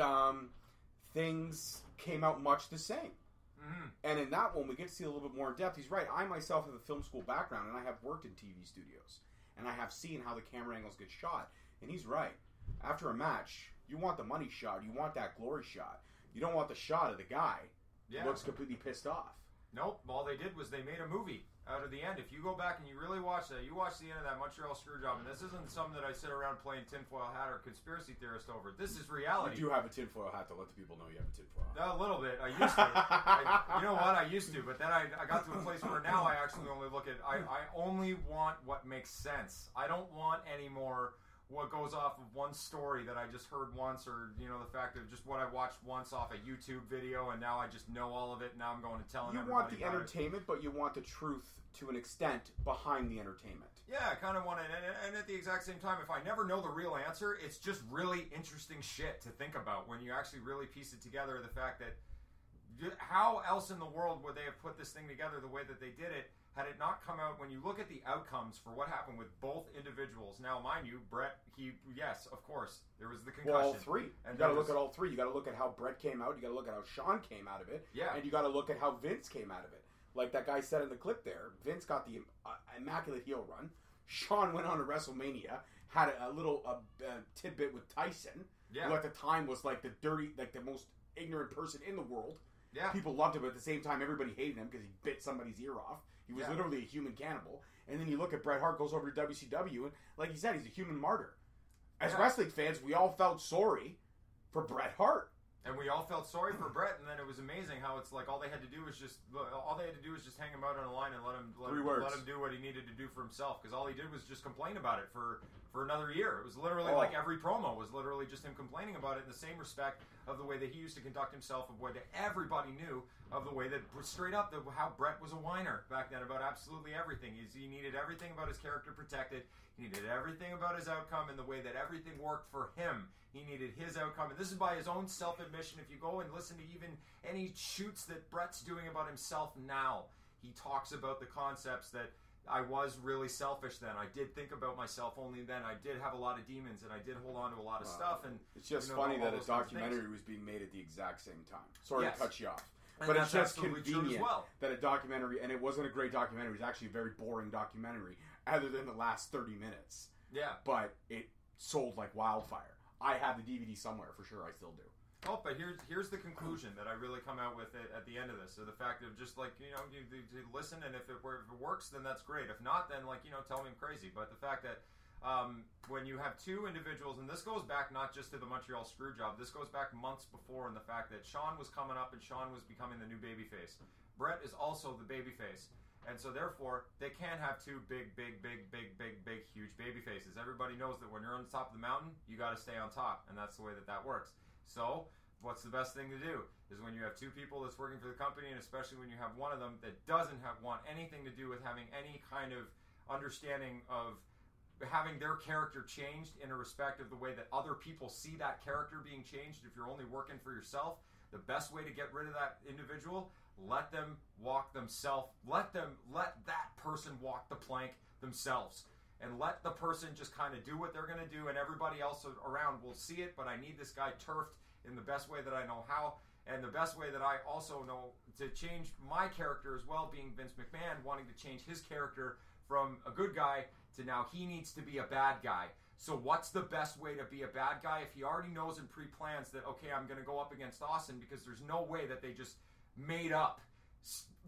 things came out much the same. Mm-hmm. And in that one, we get to see a little bit more in depth. He's right. I myself have a film school background, and I have worked in TV studios. And I have seen how the camera angles get shot. And he's right. After a match, you want the money shot. You want that glory shot. You don't want the shot of the guy who looks completely pissed off. Nope. All they did was they made a movie out of the end. If you go back and you really watch that, you watch the end of that Montreal Screwjob, and this isn't something that I sit around playing tinfoil hat or conspiracy theorist over. This is reality. You do have a tinfoil hat to let the people know you have a tinfoil hat. A little bit. I used to. You know what? I used to, but then I got to a place where now I actually only look at, I only want what makes sense. I don't want any more what goes off of one story that I just heard once, or, you know, the fact of just what I watched once off a YouTube video, and now I just know all of it, and now I'm going to tell everybody. You want the entertainment, but you want the truth to an extent behind the entertainment. Yeah, I kind of want it, and at the exact same time, if I never know the real answer, it's just really interesting shit to think about when you actually really piece it together, the fact that how else in the world would they have put this thing together the way that they did it, had it not come out, when you look at the outcomes for what happened with both individuals. Now, mind you, Bret, yes, of course, there was the concussion. Well, all three. And you got to look at all three. You got to look at how Bret came out. You got to look at how Shawn came out of it. Yeah. And you got to look at how Vince came out of it. Like that guy said in the clip there, Vince got the immaculate heel run. Shawn went on to WrestleMania, had a little tidbit with Tyson, who at the time was like the dirty, like the most ignorant person in the world. Yeah. People loved him, but at the same time, everybody hated him because he bit somebody's ear off. He was literally a human cannibal. And then you look at Bret Hart goes over to WCW, and like you said, he's a human martyr. As wrestling fans, we all felt sorry for Bret Hart. And we all felt sorry for Bret, and then it was amazing how it's like all they had to do was just hang him out on a line and let him do what he needed to do for himself, because all he did was just complain about it for another year. It was literally like every promo was literally just him complaining about it in the same respect of the way that he used to conduct himself, of what everybody knew, of the way that straight up how Bret was a whiner back then about absolutely everything. He needed everything about his character protected. He needed everything about his outcome and the way that everything worked for him. He needed his outcome. And this is by his own self-admission. If you go and listen to even any shoots that Bret's doing about himself now, he talks about the concepts that I was really selfish then. I did think about myself only then. I did have a lot of demons, and I did hold on to a lot of stuff. And it's just funny that a documentary was being made at the exact same time. Sorry to cut you off. But it's just convenient that a documentary, and it wasn't a great documentary, it was actually a very boring documentary, other than the last 30 minutes. Yeah. But it sold like wildfire. I have the DVD somewhere, for sure, I still do. Oh, but here's the conclusion that I really come out with at the end of this. So the fact of just like, you know, you listen, and if it works, then that's great. If not, then like, you know, tell me I'm crazy. But the fact that when you have two individuals, and this goes back not just to the Montreal Screwjob, this goes back months before in the fact that Shawn was coming up and Shawn was becoming the new babyface. Bret is also the babyface. And so, therefore, they can't have two big, huge baby faces. Everybody knows that when you're on the top of the mountain, you got to stay on top, and that's the way that that works. So, what's the best thing to do is when you have two people that's working for the company, and especially when you have one of them that doesn't want anything to do with having any kind of understanding of having their character changed in a respect of the way that other people see that character being changed. If you're only working for yourself, the best way to get rid of that individual. Let them walk themselves. Let that person walk the plank themselves. And let the person just kind of do what they're going to do, and everybody else around will see it, but I need this guy turfed in the best way that I know how. And the best way that I also know to change my character as well, being Vince McMahon, wanting to change his character from a good guy to now he needs to be a bad guy. So what's the best way to be a bad guy if he already knows and pre-plans that, okay, I'm going to go up against Austin because there's no way that they just made up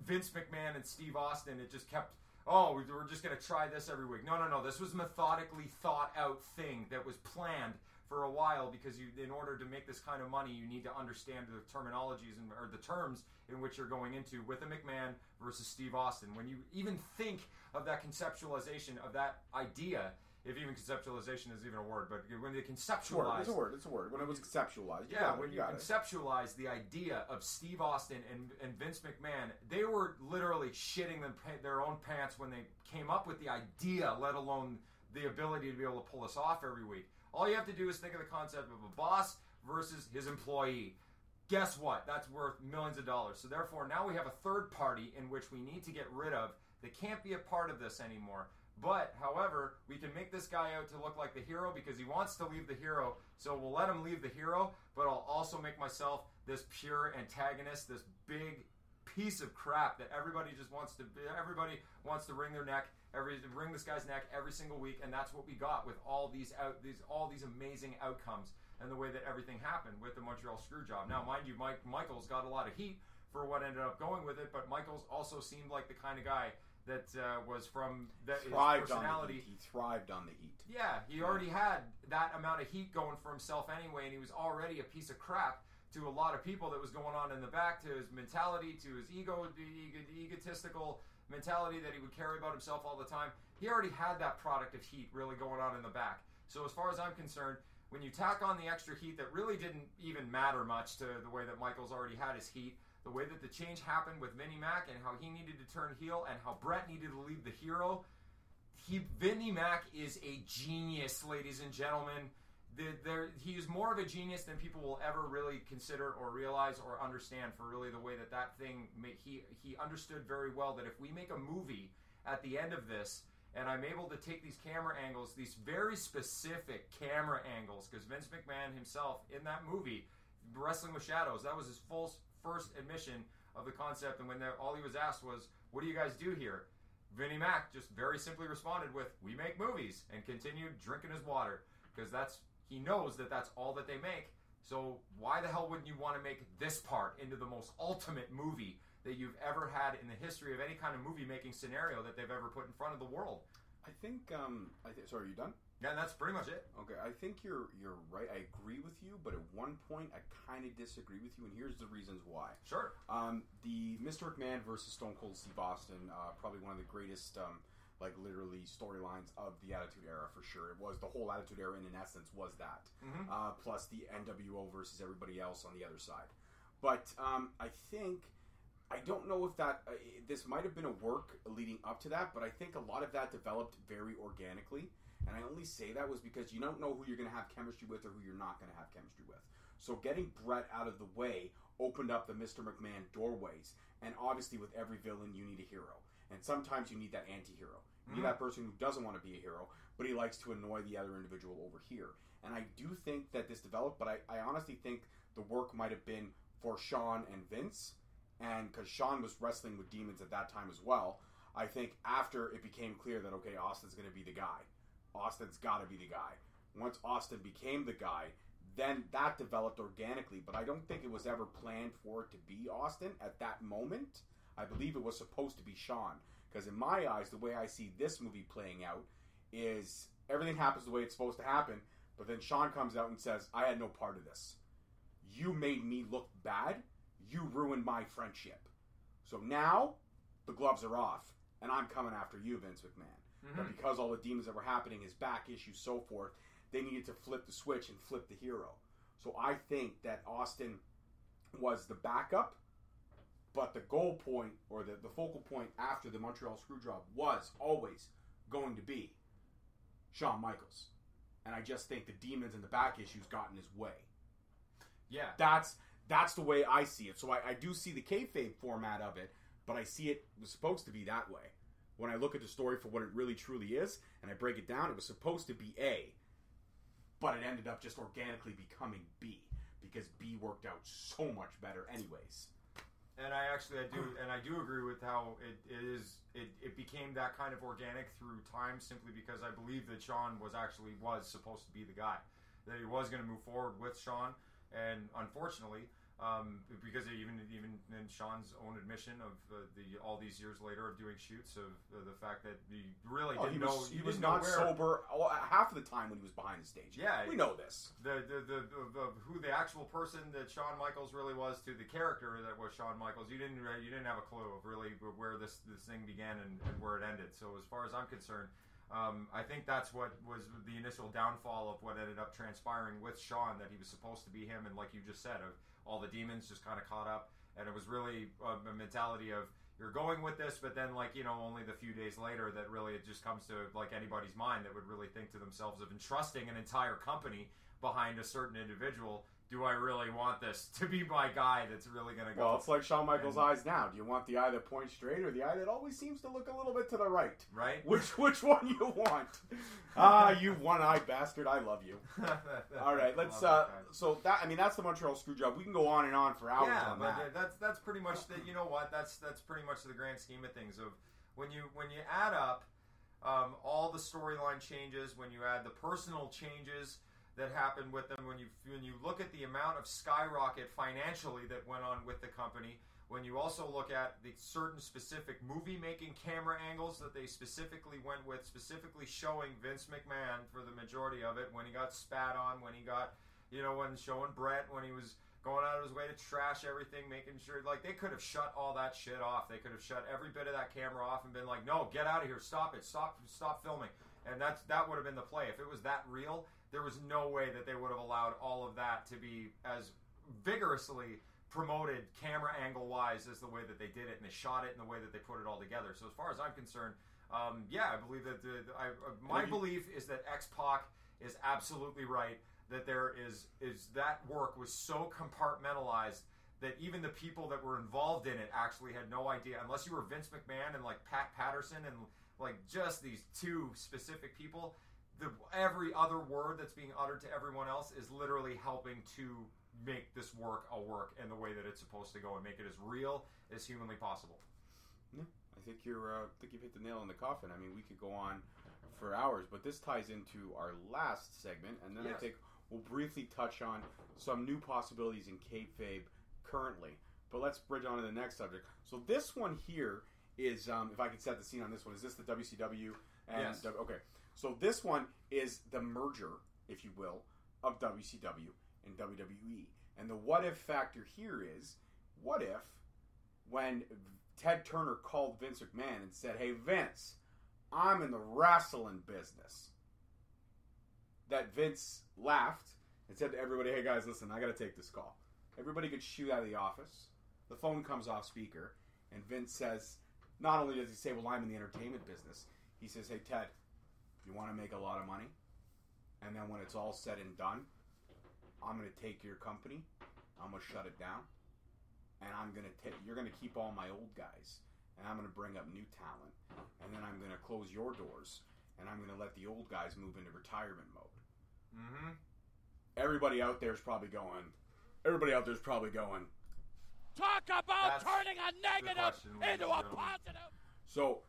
Vince McMahon and Steve Austin. It just kept, oh, we're just going to try this every week. No. This was a methodically thought out thing that was planned for a while because you, in order to make this kind of money, you need to understand the terminologies and or the terms in which you're going into with a McMahon versus Steve Austin. When you even think of that conceptualization of that idea, if even conceptualization is even a word, but when they conceptualize... It's a word. When it was conceptualized. Yeah, when you conceptualize the idea of Steve Austin and Vince McMahon, they were literally shitting their own pants when they came up with the idea, let alone the ability to be able to pull us off every week. All you have to do is think of the concept of a boss versus his employee. Guess what? That's worth millions of dollars. So therefore, now we have a third party in which we need to get rid of. They can't be a part of this anymore. But, however, we can make this guy out to look like the hero because he wants to leave the hero, so we'll let him leave the hero, but I'll also make myself this pure antagonist, this big piece of crap that everybody wants to wring this guy's neck every single week, and that's what we got with all these amazing outcomes and the way that everything happened with the Montreal Screwjob. Now, mind you, Michaels got a lot of heat for what ended up going with it, but Michaels also seemed like the kind of guy that was from that thrived his personality. He thrived on the heat. Yeah, he already had that amount of heat going for himself anyway, and he was already a piece of crap to a lot of people that was going on in the back, to his mentality, to his ego, the egotistical mentality that he would carry about himself all the time. He already had that product of heat really going on in the back. So as far as I'm concerned, when you tack on the extra heat that really didn't even matter much to the way that Michaels already had his heat, the way that the change happened with Vinnie Mac and how he needed to turn heel and how Bret needed to leave the hero. Vinnie Mac is a genius, ladies and gentlemen. He is more of a genius than people will ever really consider or realize or understand for really the way that that thing... He understood very well that if we make a movie at the end of this and I'm able to take these camera angles, these very specific camera angles, because Vince McMahon himself in that movie, Wrestling with Shadows, that was his first admission of the concept, and when all he was asked was, what do you guys do here? Vinnie Mac just very simply responded with, we make movies, and continued drinking his water, because he knows that that's all that they make, so why the hell wouldn't you want to make this part into the most ultimate movie that you've ever had in the history of any kind of movie-making scenario that they've ever put in front of the world? I think, sorry, are you done? Yeah, that's pretty much it. Okay, I think you're right. I agree with you, but at one point I kind of disagree with you, and here's the reasons why. Sure. The Mr. McMahon versus Stone Cold Steve Austin, probably one of the greatest, literally storylines of the Attitude Era for sure. It was the whole Attitude Era, in essence, was that. Mm-hmm. Plus the NWO versus everybody else on the other side. But I think... I don't know if that... this might have been a work leading up to that, but I think a lot of that developed very organically. And I only say that was because you don't know who you're going to have chemistry with or who you're not going to have chemistry with. So getting Bret out of the way opened up the Mr. McMahon doorways. And obviously with every villain, you need a hero. And sometimes you need that anti-hero. You need that person who doesn't want to be a hero, but he likes to annoy the other individual over here. And I do think that this developed, but I honestly think the work might have been for Shawn and Vince... And because Shawn was wrestling with demons at that time as well, I think after it became clear that, okay, Austin's going to be the guy. Austin's got to be the guy. Once Austin became the guy, then that developed organically. But I don't think it was ever planned for it to be Austin at that moment. I believe it was supposed to be Shawn. Because in my eyes, the way I see this movie playing out is Everything happens the way it's supposed to happen. But then Shawn comes out and says, I had no part of this. You made me look bad. You ruined my friendship. So now, the gloves are off, and I'm coming after you, Vince McMahon. Mm-hmm. But because all the demons that were happening, his back issues, so forth, they needed to flip the switch and flip the hero. So I think that Austin was the backup, but the goal point, or the focal point after the Montreal Screwjob was always going to be Shawn Michaels. And I just think the demons and the back issues got in his way. Yeah. That's the way I see it. So I do see the kayfabe format of it, but I see it was supposed to be that way. When I look at the story for what it really truly is, and I break it down, it was supposed to be A, but it ended up just organically becoming B, because B worked out so much better anyways. And I do agree with how it became that kind of organic through time, simply because I believe that Shawn was supposed to be the guy, that he was going to move forward with Shawn. And unfortunately, because even in Sean's own admission of all these years later of doing shoots, of the fact that he really didn't know... He was not sober half of the time when he was behind the stage. Yeah. We know this. Who the actual person that Shawn Michaels really was to the character that was Shawn Michaels, you didn't have a clue of really where this thing began and where it ended. So as far as I'm concerned, I think that's what was the initial downfall of what ended up transpiring with Shawn, that he was supposed to be him, and like you just said, of all the demons just kind of caught up, and it was really a mentality of, you're going with this, but then, like, you know, only the few days later that really it just comes to, like, anybody's mind that would really think to themselves of entrusting an entire company behind a certain individual. Do I really want this to be my guy that's really going to go? Well, it's like Shawn Michaels' eyes now. Do you want the eye that points straight or the eye that always seems to look a little bit to the right? Right? Which one you want? You one-eyed bastard. I love you. All right, let's... that's the Montreal Screwjob. We can go on and on for hours on that. Yeah, but that's pretty much the... You know what? That's pretty much the grand scheme of things. Of when you add up all the storyline changes, when you add the personal changes... that happened with them, when you look at the amount of skyrocket financially that went on with the company, when you also look at the certain specific movie-making camera angles that they specifically went with, specifically showing Vince McMahon for the majority of it, when he got spat on, when he got, when showing Bret, when he was going out of his way to trash everything, making sure, like, they could have shut all that shit off. They could have shut every bit of that camera off and been like, no, get out of here, stop it, stop filming. And that would have been the play. If it was that real... There was no way that they would have allowed all of that to be as vigorously promoted camera angle-wise as the way that they did it, and they shot it in the way that they put it all together. So as far as I'm concerned, I believe that my belief is that X-Pac is absolutely right, that there is that work was so compartmentalized that even the people that were involved in it actually had no idea, unless you were Vince McMahon and like Pat Patterson and like just these two specific people. Every other word that's being uttered to everyone else is literally helping to make this work a work in the way that it's supposed to go and make it as real as humanly possible. Yeah, I think you've hit the nail on the coffin. I mean, we could go on for hours, but this ties into our last segment, and then yes. I think we'll briefly touch on some new possibilities in kayfabe currently. But let's bridge on to the next subject. So this one here is, if I can set the scene on this one, is this the WCW? Yes. Okay. So this one is the merger, if you will, of WCW and WWE. And the what-if factor here is, what if when Ted Turner called Vince McMahon and said, hey, Vince, I'm in the wrestling business, that Vince laughed and said to everybody, hey, guys, listen, I got to take this call. Everybody could shoot out of the office. The phone comes off speaker, and Vince says, not only does he say, well, I'm in the entertainment business, he says, hey, Ted, you want to make a lot of money? And then when it's all said and done, I'm going to take your company, I'm going to shut it down, and you're going to keep all my old guys, and I'm going to bring up new talent, and then I'm going to close your doors, and I'm going to let the old guys move into retirement mode. Mm-hmm. Everybody out there is probably going, talk about turning a negative into a positive! So...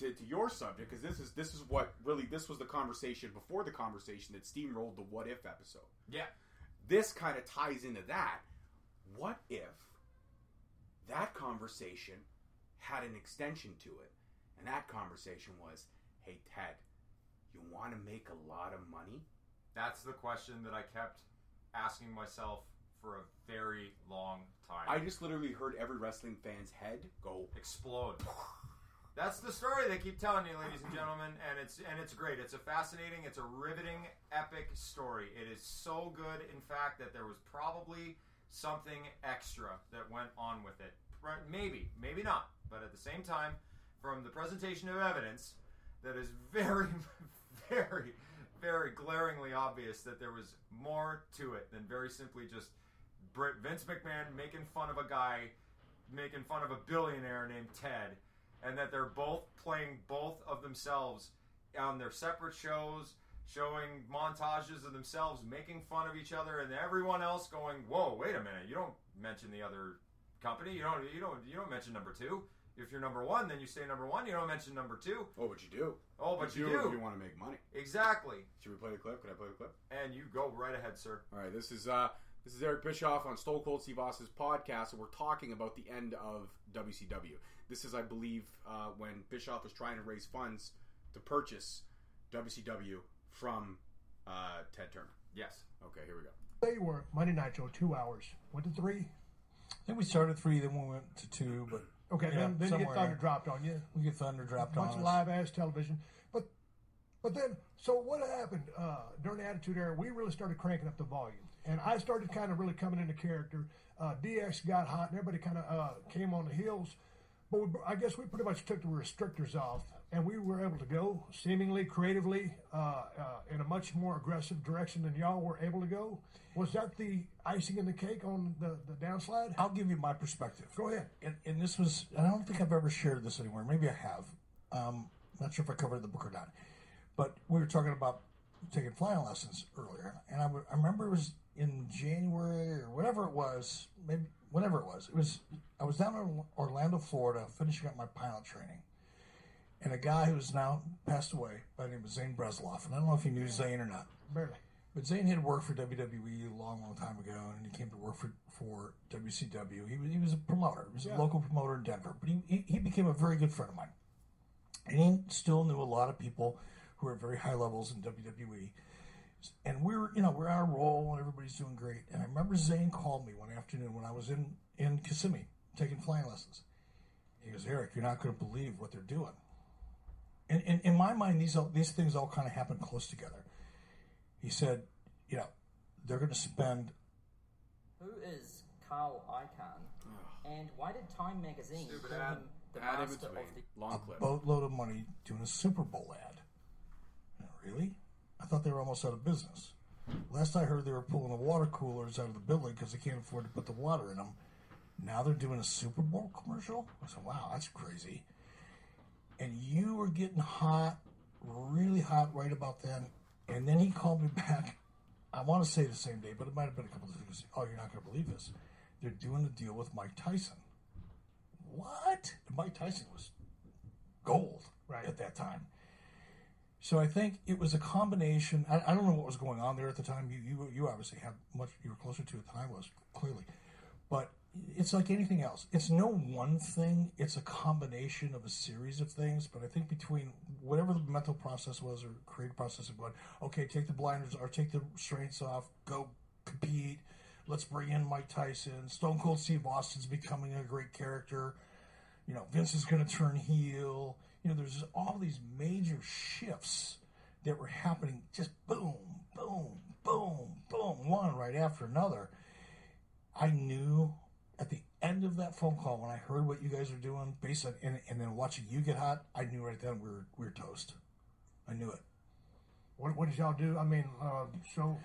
To your subject, because this is what really, this was the conversation before the conversation that steamrolled the What If episode. Yeah. This kind of ties into that. What if that conversation had an extension to it? And that conversation was, hey, Ted, you want to make a lot of money? That's the question that I kept asking myself for a very long time. I just literally heard every wrestling fan's head go explode. That's the story they keep telling you, ladies and gentlemen, and it's great. It's a fascinating, it's a riveting, epic story. It is so good, in fact, that there was probably something extra that went on with it. Maybe, maybe not. But at the same time, from the presentation of evidence, that is very, very, very glaringly obvious that there was more to it than very simply just Vince McMahon making fun of a guy, making fun of a billionaire named Ted, and that they're both playing both of themselves on their separate shows, showing montages of themselves, making fun of each other, and everyone else going, whoa, wait a minute, you don't mention the other company, you don't mention number two. If you're number one, then you stay number one. You don't mention number two. Oh, but you do. Oh, but you do. If you want to make money. Exactly. Should we play the clip? Could I play the clip? And you go right ahead, sir. All right, this is Eric Bischoff on Stone Cold Steve Austin's podcast, and we're talking about the end of WCW. This is, I believe, when Bischoff was trying to raise funds to purchase WCW from Ted Turner. Yes. Okay, here we go. They were Monday Night Show, 2 hours. Went to three? I think we started at three, then we went to two, but... Okay, yeah, then you get thunder dropped on you. We get thunder dropped on us. Much live-ass television. But then, so what happened during the Attitude Era, we really started cranking up the volume. And I started kind of really coming into character. DX got hot, and everybody kind of came on the heels. But I guess we pretty much took the restrictors off, and we were able to go seemingly creatively in a much more aggressive direction than y'all were able to go. Was that the icing in the cake on the downslide? I'll give you my perspective. Go ahead. And this was, I don't think I've ever shared this anywhere. Maybe I have. Not sure if I covered the book or not. But we were talking about taking flying lessons earlier, and I remember it was in January or whatever it was, maybe whenever it was I was down in Orlando, Florida, finishing up my pilot training, and a guy who's now passed away by the name of Zane Bresloff, and I don't know if you knew Zane or not, barely, but Zane had worked for WWE a long, long time ago, and he came to work for WCW. He was a promoter, he was a local promoter in Denver, but he became a very good friend of mine, and he still knew a lot of people who are at very high levels in WWE. And we're on a roll and everybody's doing great. And I remember Zane called me one afternoon when I was in Kissimmee taking flying lessons. He goes, Eric, you're not going to believe what they're doing. And in my mind, these things all kind of happen close together. He said, they're going to spend... Who is Carl Icahn? And why did Time Magazine call him the master of the... A boatload of money doing a Super Bowl ad. Really? I thought they were almost out of business. Last I heard, they were pulling the water coolers out of the building because they can't afford to put the water in them. Now they're doing a Super Bowl commercial? I said, wow, that's crazy. And you were getting hot, really hot right about then. And then he called me back. I want to say the same day, but it might have been a couple of days. Oh, you're not going to believe this. They're doing a deal with Mike Tyson. What? And Mike Tyson was gold at that time. So I think it was a combination. I don't know what was going on there at the time. You obviously have much. You were closer to it than I was, clearly. But it's like anything else. It's no one thing. It's a combination of a series of things. But I think between whatever the mental process was or creative process of going, okay, take the blinders or take the restraints off, go compete. Let's bring in Mike Tyson. Stone Cold Steve Austin's becoming a great character. Vince is going to turn heel. There's all these major shifts that were happening, just boom, boom, boom, boom, one right after another. I knew at the end of that phone call when I heard what you guys were doing, based on and then watching you get hot, I knew right then we were toast. I knew it. What did y'all do? I mean, so.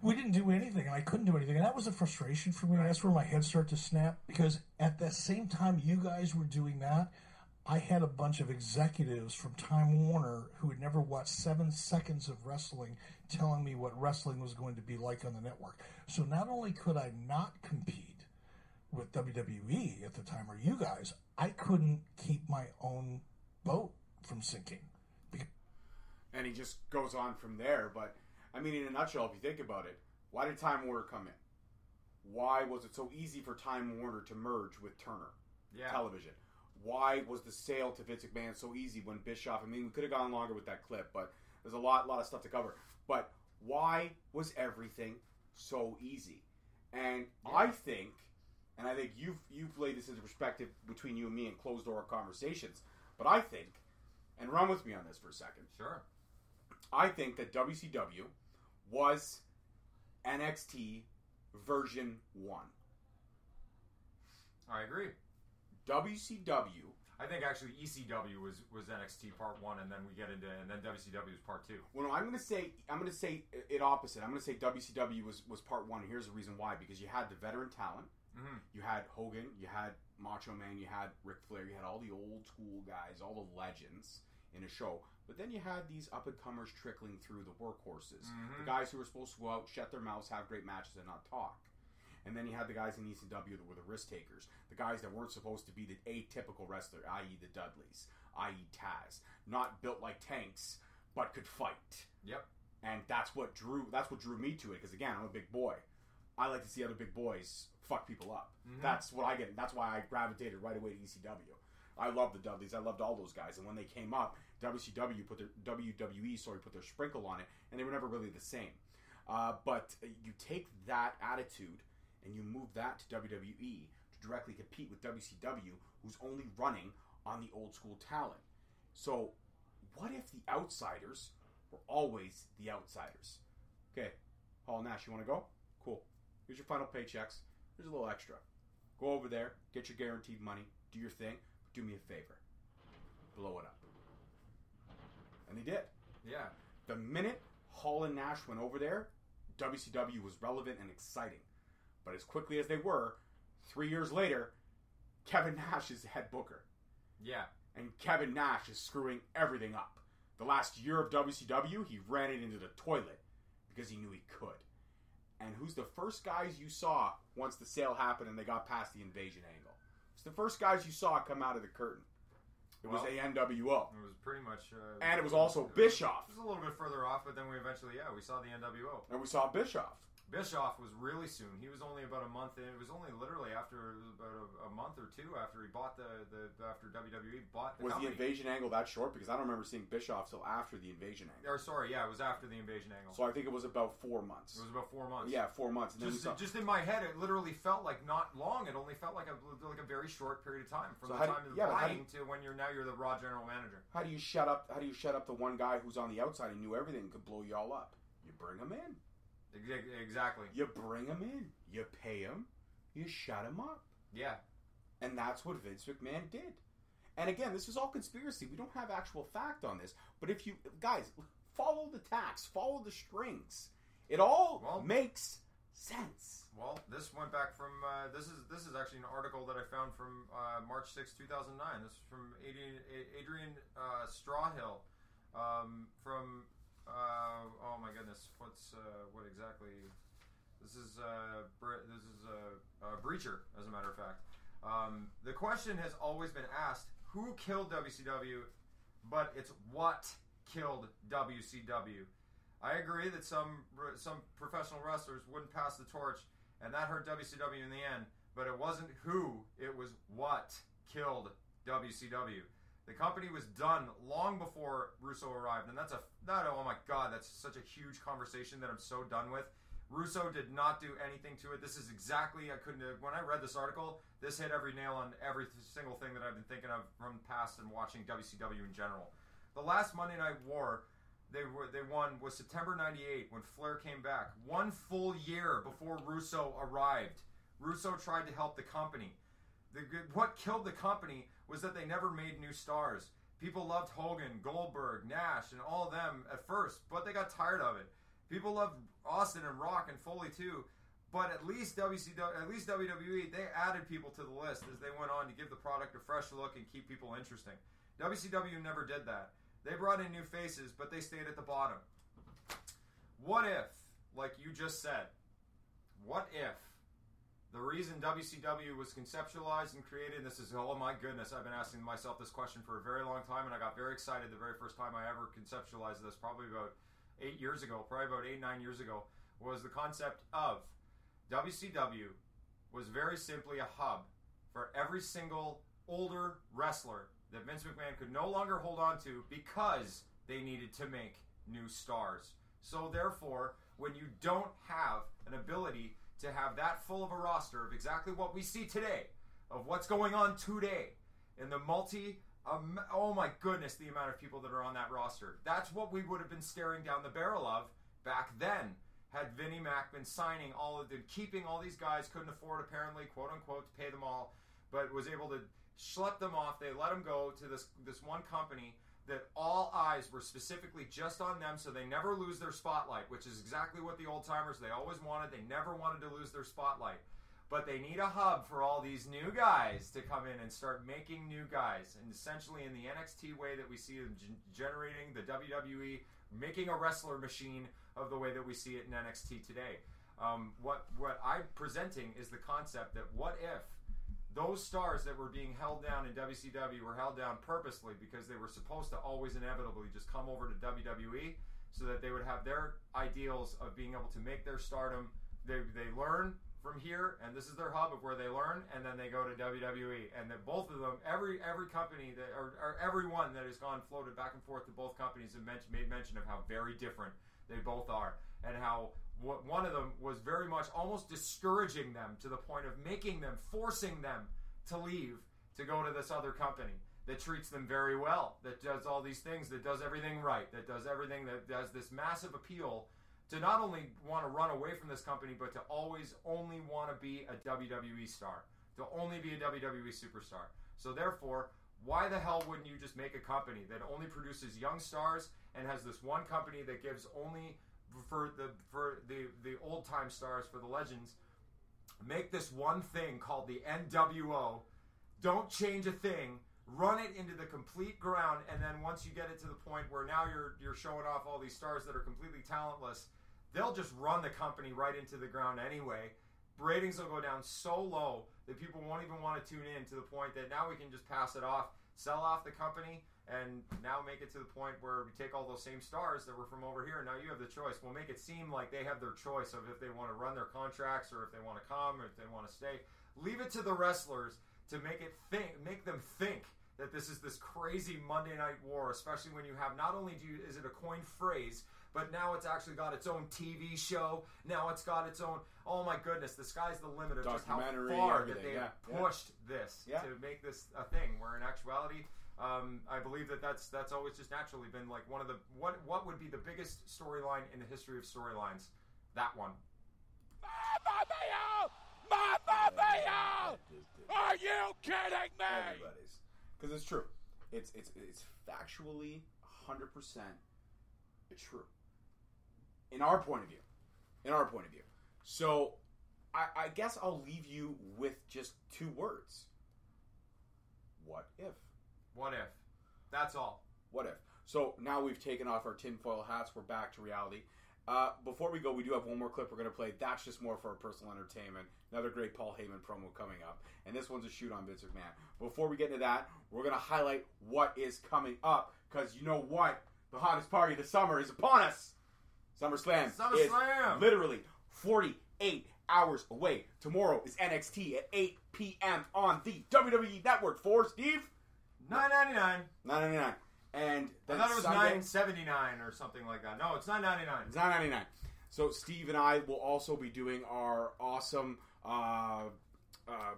We didn't do anything, and I couldn't do anything. And that was a frustration for me. And that's where my head started to snap, because at the same time you guys were doing that, I had a bunch of executives from Time Warner who had never watched 7 seconds of wrestling telling me what wrestling was going to be like on the network. So not only could I not compete with WWE at the time, or you guys, I couldn't keep my own boat from sinking. And he just goes on from there, but... I mean, in a nutshell, if you think about it, why did Time Warner come in? Why was it so easy for Time Warner to merge with Turner Television? Why was the sale to Vince McMahon so easy when Bischoff... I mean, we could have gone longer with that clip, but There's a lot of stuff to cover. But why was everything so easy? And yeah. I think you've laid this into perspective between you and me in closed door conversations, but I think, and run with me on this for a second. Sure. I think that WCW was NXT version 1. I agree. WCW. I think actually ECW was NXT part 1, and then we get into, and then WCW is part 2. Well, no, I'm going to say it opposite. I'm going to say WCW was part 1. Here's the reason why: because you had the veteran talent, mm-hmm. you had Hogan, you had Macho Man, you had Ric Flair, you had all the old school guys, all the legends in a show. But then you had these up and comers trickling through, the workhorses, mm-hmm. the guys who were supposed to go out, shut their mouths, have great matches, and not talk. And then you had the guys in ECW that were the risk takers, the guys that weren't supposed to be the atypical wrestler, i.e. the Dudleys, i.e. Taz, not built like tanks, but could fight. Yep. And that's what drew me to it, because again, I'm a big boy. I like to see other big boys fuck people up. Mm-hmm. That's what I get. That's why I gravitated right away to ECW. I loved the Dudleys. I loved all those guys. And when they came up, WWE put their sprinkle on it, and they were never really the same. But you take that attitude and you move that to WWE to directly compete with WCW, who's only running on the old school talent. So what if the outsiders were always the outsiders? Okay, Hall Nash, you want to go? Cool. Here's your final paychecks. Here's a little extra. Go over there, get your guaranteed money, do your thing, but do me a favor. Blow it up. And they did. Yeah. The minute Hall and Nash went over there, WCW was relevant and exciting. But as quickly as they were, 3 years later, Kevin Nash is the head booker. Yeah. And Kevin Nash is screwing everything up. The last year of WCW, he ran it into the toilet because he knew he could. And who's the first guys you saw once the sale happened and they got past the invasion angle? It's the first guys you saw come out of the curtain. It was a NWO. It was pretty much... and it was also Bischoff. It was a little bit further off, but then we eventually, we saw the NWO. And we saw Bischoff. Bischoff was really soon. He was only about a month in. It was only literally after about a month or two after he bought after WWE bought the company. Was the invasion angle that short? Because I don't remember seeing Bischoff till after the invasion angle. Or sorry, yeah, it was after the invasion angle. So I think it was about 4 months. Yeah, 4 months. And just in my head, it literally felt like not long. It only felt like a very short period of time from the time of the buying to when you're the Raw general manager. How do you shut up the one guy who's on the outside and knew everything and could blow you all up? You bring him in. Exactly. You bring him in. You pay him. You shut him up. Yeah. And that's what Vince McMahon did. And again, this is all conspiracy. We don't have actual fact on this. But if you... Guys, follow the tacks. Follow the strings. It all makes sense. Well, this went back from... This is actually an article that I found from March 6, 2009. This is from Adrian Strawhill from... oh my goodness! What exactly? This is Breacher, as a matter of fact. The question has always been asked: who killed WCW? But it's what killed WCW. I agree that some professional wrestlers wouldn't pass the torch, and that hurt WCW in the end. But it wasn't who; it was what killed WCW. The company was done long before Russo arrived, and oh my God, that's such a huge conversation that I'm so done with. Russo did not do anything to it. This is exactly, when I read this article, this hit every nail on every single thing that I've been thinking of from the past and watching WCW in general. The last Monday Night War they won was September 98 when Flair came back, one full year before Russo arrived. Russo tried to help the company. What killed the company was that they never made new stars. People loved Hogan, Goldberg, Nash, and all of them at first, but they got tired of it. People loved Austin and Rock and Foley too, but at least WWE, they added people to the list as they went on to give the product a fresh look and keep people interesting. WCW never did that. They brought in new faces, but they stayed at the bottom. What if, like you just said, what if the reason WCW was conceptualized and created, and this is, oh my goodness, I've been asking myself this question for a very long time, and I got very excited the very first time I ever conceptualized this, probably about 8-9 years ago, was the concept of WCW was very simply a hub for every single older wrestler that Vince McMahon could no longer hold on to because they needed to make new stars. So therefore, when you don't have an ability to have that full of a roster of exactly what we see today, of what's going on today, in the oh my goodness, the amount of people that are on that roster. That's what we would have been staring down the barrel of back then, had Vinnie Mac been signing all of them, keeping all these guys, couldn't afford apparently, quote unquote, to pay them all, but was able to schlep them off. They let them go to this one company that all eyes were specifically just on them, so they never lose their spotlight, which is exactly what the old timers, they always wanted. They never wanted to lose their spotlight. But they need a hub for all these new guys to come in and start making new guys. And essentially in the NXT way that we see them generating the WWE, making a wrestler machine of the way that we see it in NXT today. What I'm presenting is the concept that what if those stars that were being held down in WCW were held down purposely because they were supposed to always inevitably just come over to WWE so that they would have their ideals of being able to make their stardom. They learn from here, and this is their hub of where they learn, and then they go to WWE. And that both of them, every company that or everyone that has gone floated back and forth to both companies have made mention of how very different they both are, and how one of them was very much almost discouraging them to the point of making them, forcing them to leave to go to this other company that treats them very well, that does all these things, that does everything right, that does everything, that does this massive appeal to not only want to run away from this company, but to always only want to be a WWE star, to only be a WWE superstar. So therefore, why the hell wouldn't you just make a company that only produces young stars and has this one company that gives only for the old-time stars, for the legends, make this one thing called the NWO, don't change a thing, run it into the complete ground, and then once you get it to the point where now you're showing off all these stars that are completely talentless, they'll just run the company right into the ground anyway. Ratings will go down so low that people won't even want to tune in, to the point that now we can just pass it off, sell off the company, and now make it to the point where we take all those same stars that were from over here, and now you have the choice. We'll make it seem like they have their choice of if they want to run their contracts or if they want to come or if they want to stay. Leave it to the wrestlers to make them think that this is this crazy Monday Night War, especially when you have, not only is it a coined phrase, but now it's actually got its own TV show. Now it's got its own, oh my goodness, the sky's the limit of just how far that they pushed this to make this a thing, where in actuality, I believe that's always just naturally been like one of the, what would be the biggest storyline in the history of storylines? That one. Are you kidding me? Everybody's. Because it's true. It's factually 100% true. In our point of view. So I guess I'll leave you with just two words. What if. That's all. What if. So now we've taken off our tinfoil hats. We're back to reality. Before we go, we do have one more clip we're going to play. That's just more for our personal entertainment. Another great Paul Heyman promo coming up. And this one's a shoot on Vince McMahon. Before we get into that, we're going to highlight what is coming up. Because you know what? The hottest party of the summer is upon us. SummerSlam is literally 48 hours away. Tomorrow is NXT at 8 p.m. on the WWE Network for, Steve, $9.99. And I thought it was $9.79 or something like that. No, it's $9.99. It's $9.99. So Steve and I will also be doing our awesome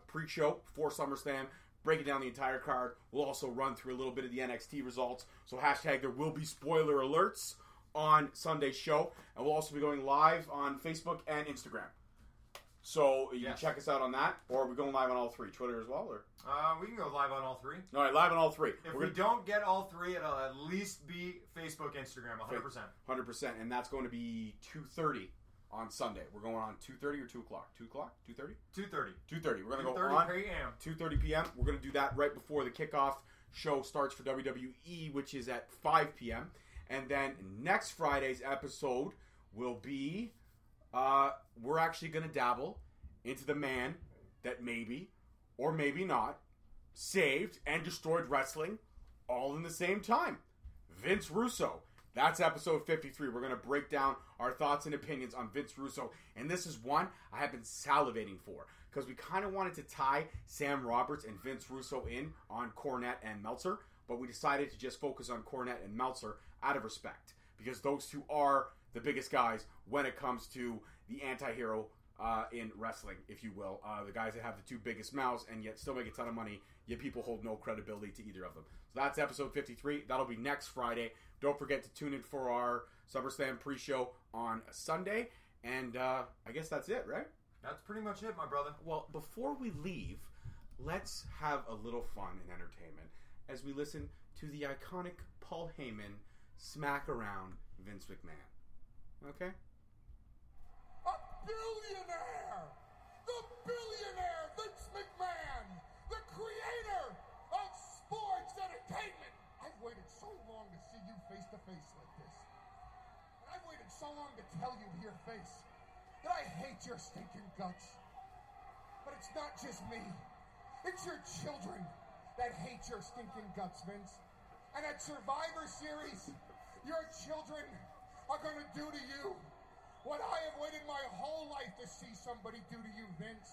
pre-show for SummerSlam, breaking down the entire card. We'll also run through a little bit of the NXT results. So # there will be spoiler alerts on Sunday's show. And we'll also be going live on Facebook and Instagram. So you can check us out on that, or we're going live on all three. Twitter as well, or we can go live on all three. All right, live on all three. If we don't get all three, it'll at least be Facebook, Instagram, 100%. 100%, and that's going to be 2:30 on Sunday. We're going on 2:30 or 2:00. 2:00, 2:30, 2:30, 2:30. We're going to go on 2:30 p.m. We're going to do that right before the kickoff show starts for WWE, which is at 5 p.m. And then next Friday's episode will be. We're actually going to dabble into the man that maybe, or maybe not, saved and destroyed wrestling all in the same time. Vince Russo. That's episode 53. We're going to break down our thoughts and opinions on Vince Russo. And this is one I have been salivating for, because we kind of wanted to tie Sam Roberts and Vince Russo in on Cornette and Meltzer, but we decided to just focus on Cornette and Meltzer out of respect. because those two are the biggest guys when it comes to the anti-hero in wrestling, if you will. The guys that have the two biggest mouths and yet still make a ton of money, yet people hold no credibility to either of them. So that's episode 53. That'll be next Friday. Don't forget to tune in for our SummerSlam pre-show on Sunday. And I guess that's it, right? That's pretty much it, my brother. Well, before we leave, let's have a little fun and entertainment as we listen to the iconic Paul Heyman smack around Vince McMahon. Okay? A billionaire! The billionaire Vince McMahon! The creator of sports entertainment! I've waited so long to see you face to face like this. And I've waited so long to tell you to your face that I hate your stinking guts. But it's not just me. It's your children that hate your stinking guts, Vince. And at Survivor Series, your children are going to do to you what I have waited my whole life to see somebody do to you, Vince.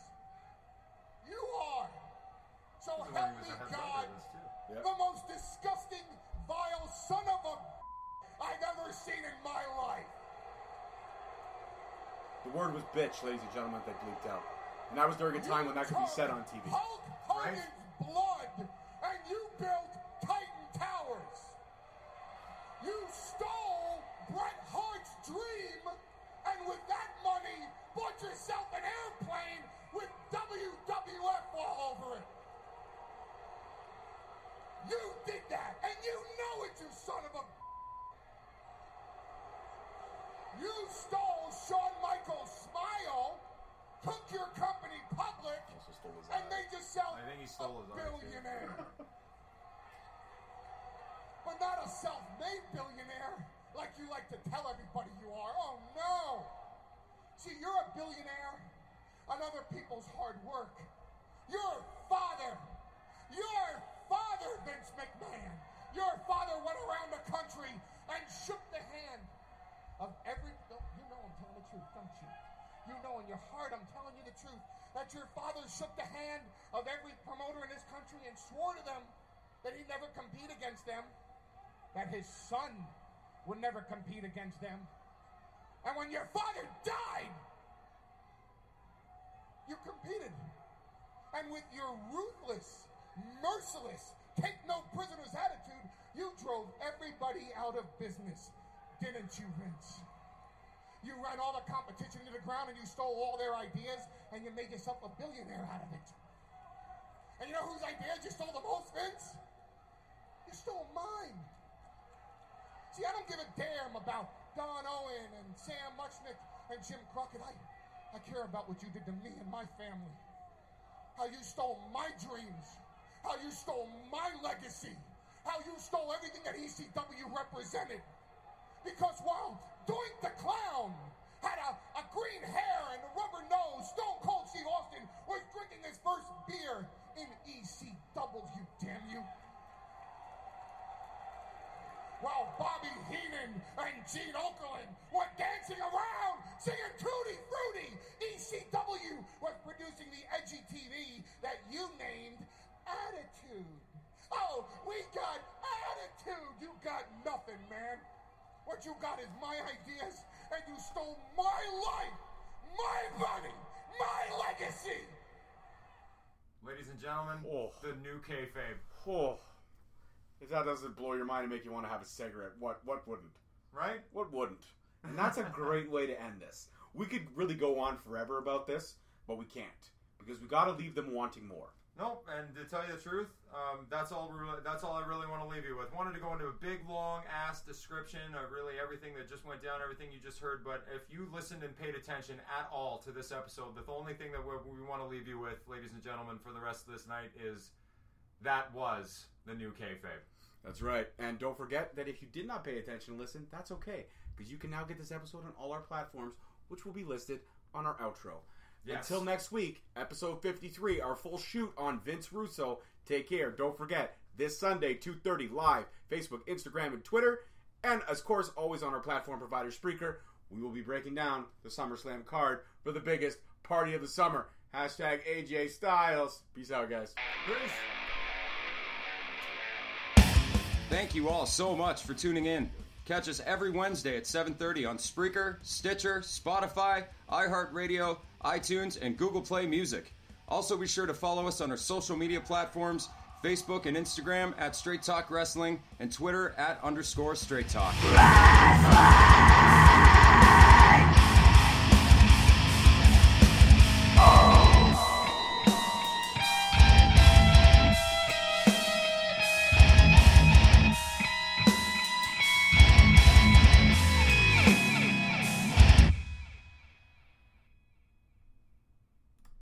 You are. So help me God, yep, the most disgusting, vile son of a I've ever seen in my life. The word was bitch, ladies and gentlemen, that bleeped out. And that was during a time when that could be said on TV. Hulk Hogan's blood, and you built Titan Towers. You stole Bret Hart's dream, and with that money, bought yourself an airplane with WWF all over it. You did that, and you know it, you son of a... You stole Shawn Michaels' smile, took your company public, and made yourself a billionaire. But not a self-made billionaire like you like to tell everybody you are. Oh, no. See, you're a billionaire on other people's hard work. Your father, Vince McMahon, your father went around the country and shook the hand of every... You know I'm telling the truth, don't you? You know in your heart I'm telling you the truth that your father shook the hand of every promoter in this country and swore to them that he'd never compete against them, that his son would never compete against them. And when your father died, you competed. And with your ruthless, merciless, take-no-prisoners attitude, you drove everybody out of business. Didn't you, Vince? You ran all the competition to the ground and you stole all their ideas and you made yourself a billionaire out of it. And you know whose ideas you stole the most, Vince? You stole mine. See, I don't give a damn about Don Owen and Sam Muchnick and Jim Crockett. I care about what you did to me and my family. How you stole my dreams. How you stole my legacy. How you stole everything that ECW represented. Because while Doink the Clown had a green hair and a rubber nose, Stone Cold Steve Austin was drinking his first beer in ECW, damn you. While Bobby Heenan and Gene Okerlund were dancing around singing Tutti Frutti, ECW was producing the edgy TV that you named Attitude. Oh, we got attitude. You got nothing, man. What you got is my ideas, and you stole my life, my body, my legacy. Ladies and gentlemen, The new kayfabe. Oh. If that doesn't blow your mind and make you want to have a cigarette, what wouldn't? Right? What wouldn't? And that's a great way to end this. We could really go on forever about this, but we can't, because we got to leave them wanting more. Nope, and to tell you the truth, that's all I really want to leave you with. Wanted to go into a big, long-ass description of really everything that just went down, everything you just heard, but if you listened and paid attention at all to this episode, the only thing that we want to leave you with, ladies and gentlemen, for the rest of this night is that was the new kayfabe. That's right, and don't forget that if you did not pay attention and listen, that's okay, because you can now get this episode on all our platforms, which will be listed on our outro. Yes. Until next week, episode 53, our full shoot on Vince Russo. Take care. Don't forget, this Sunday, 2:30, live, Facebook, Instagram, and Twitter. And, of course, always on our platform provider, Spreaker, we will be breaking down the SummerSlam card for the biggest party of the summer. # AJ Styles. Peace out, guys. Peace. Thank you all so much for tuning in. Catch us every Wednesday at 7:30 on Spreaker, Stitcher, Spotify, iHeartRadio, iTunes, and Google Play Music. Also, be sure to follow us on our social media platforms, Facebook and Instagram at Straight Talk Wrestling and Twitter at _Straight Talk.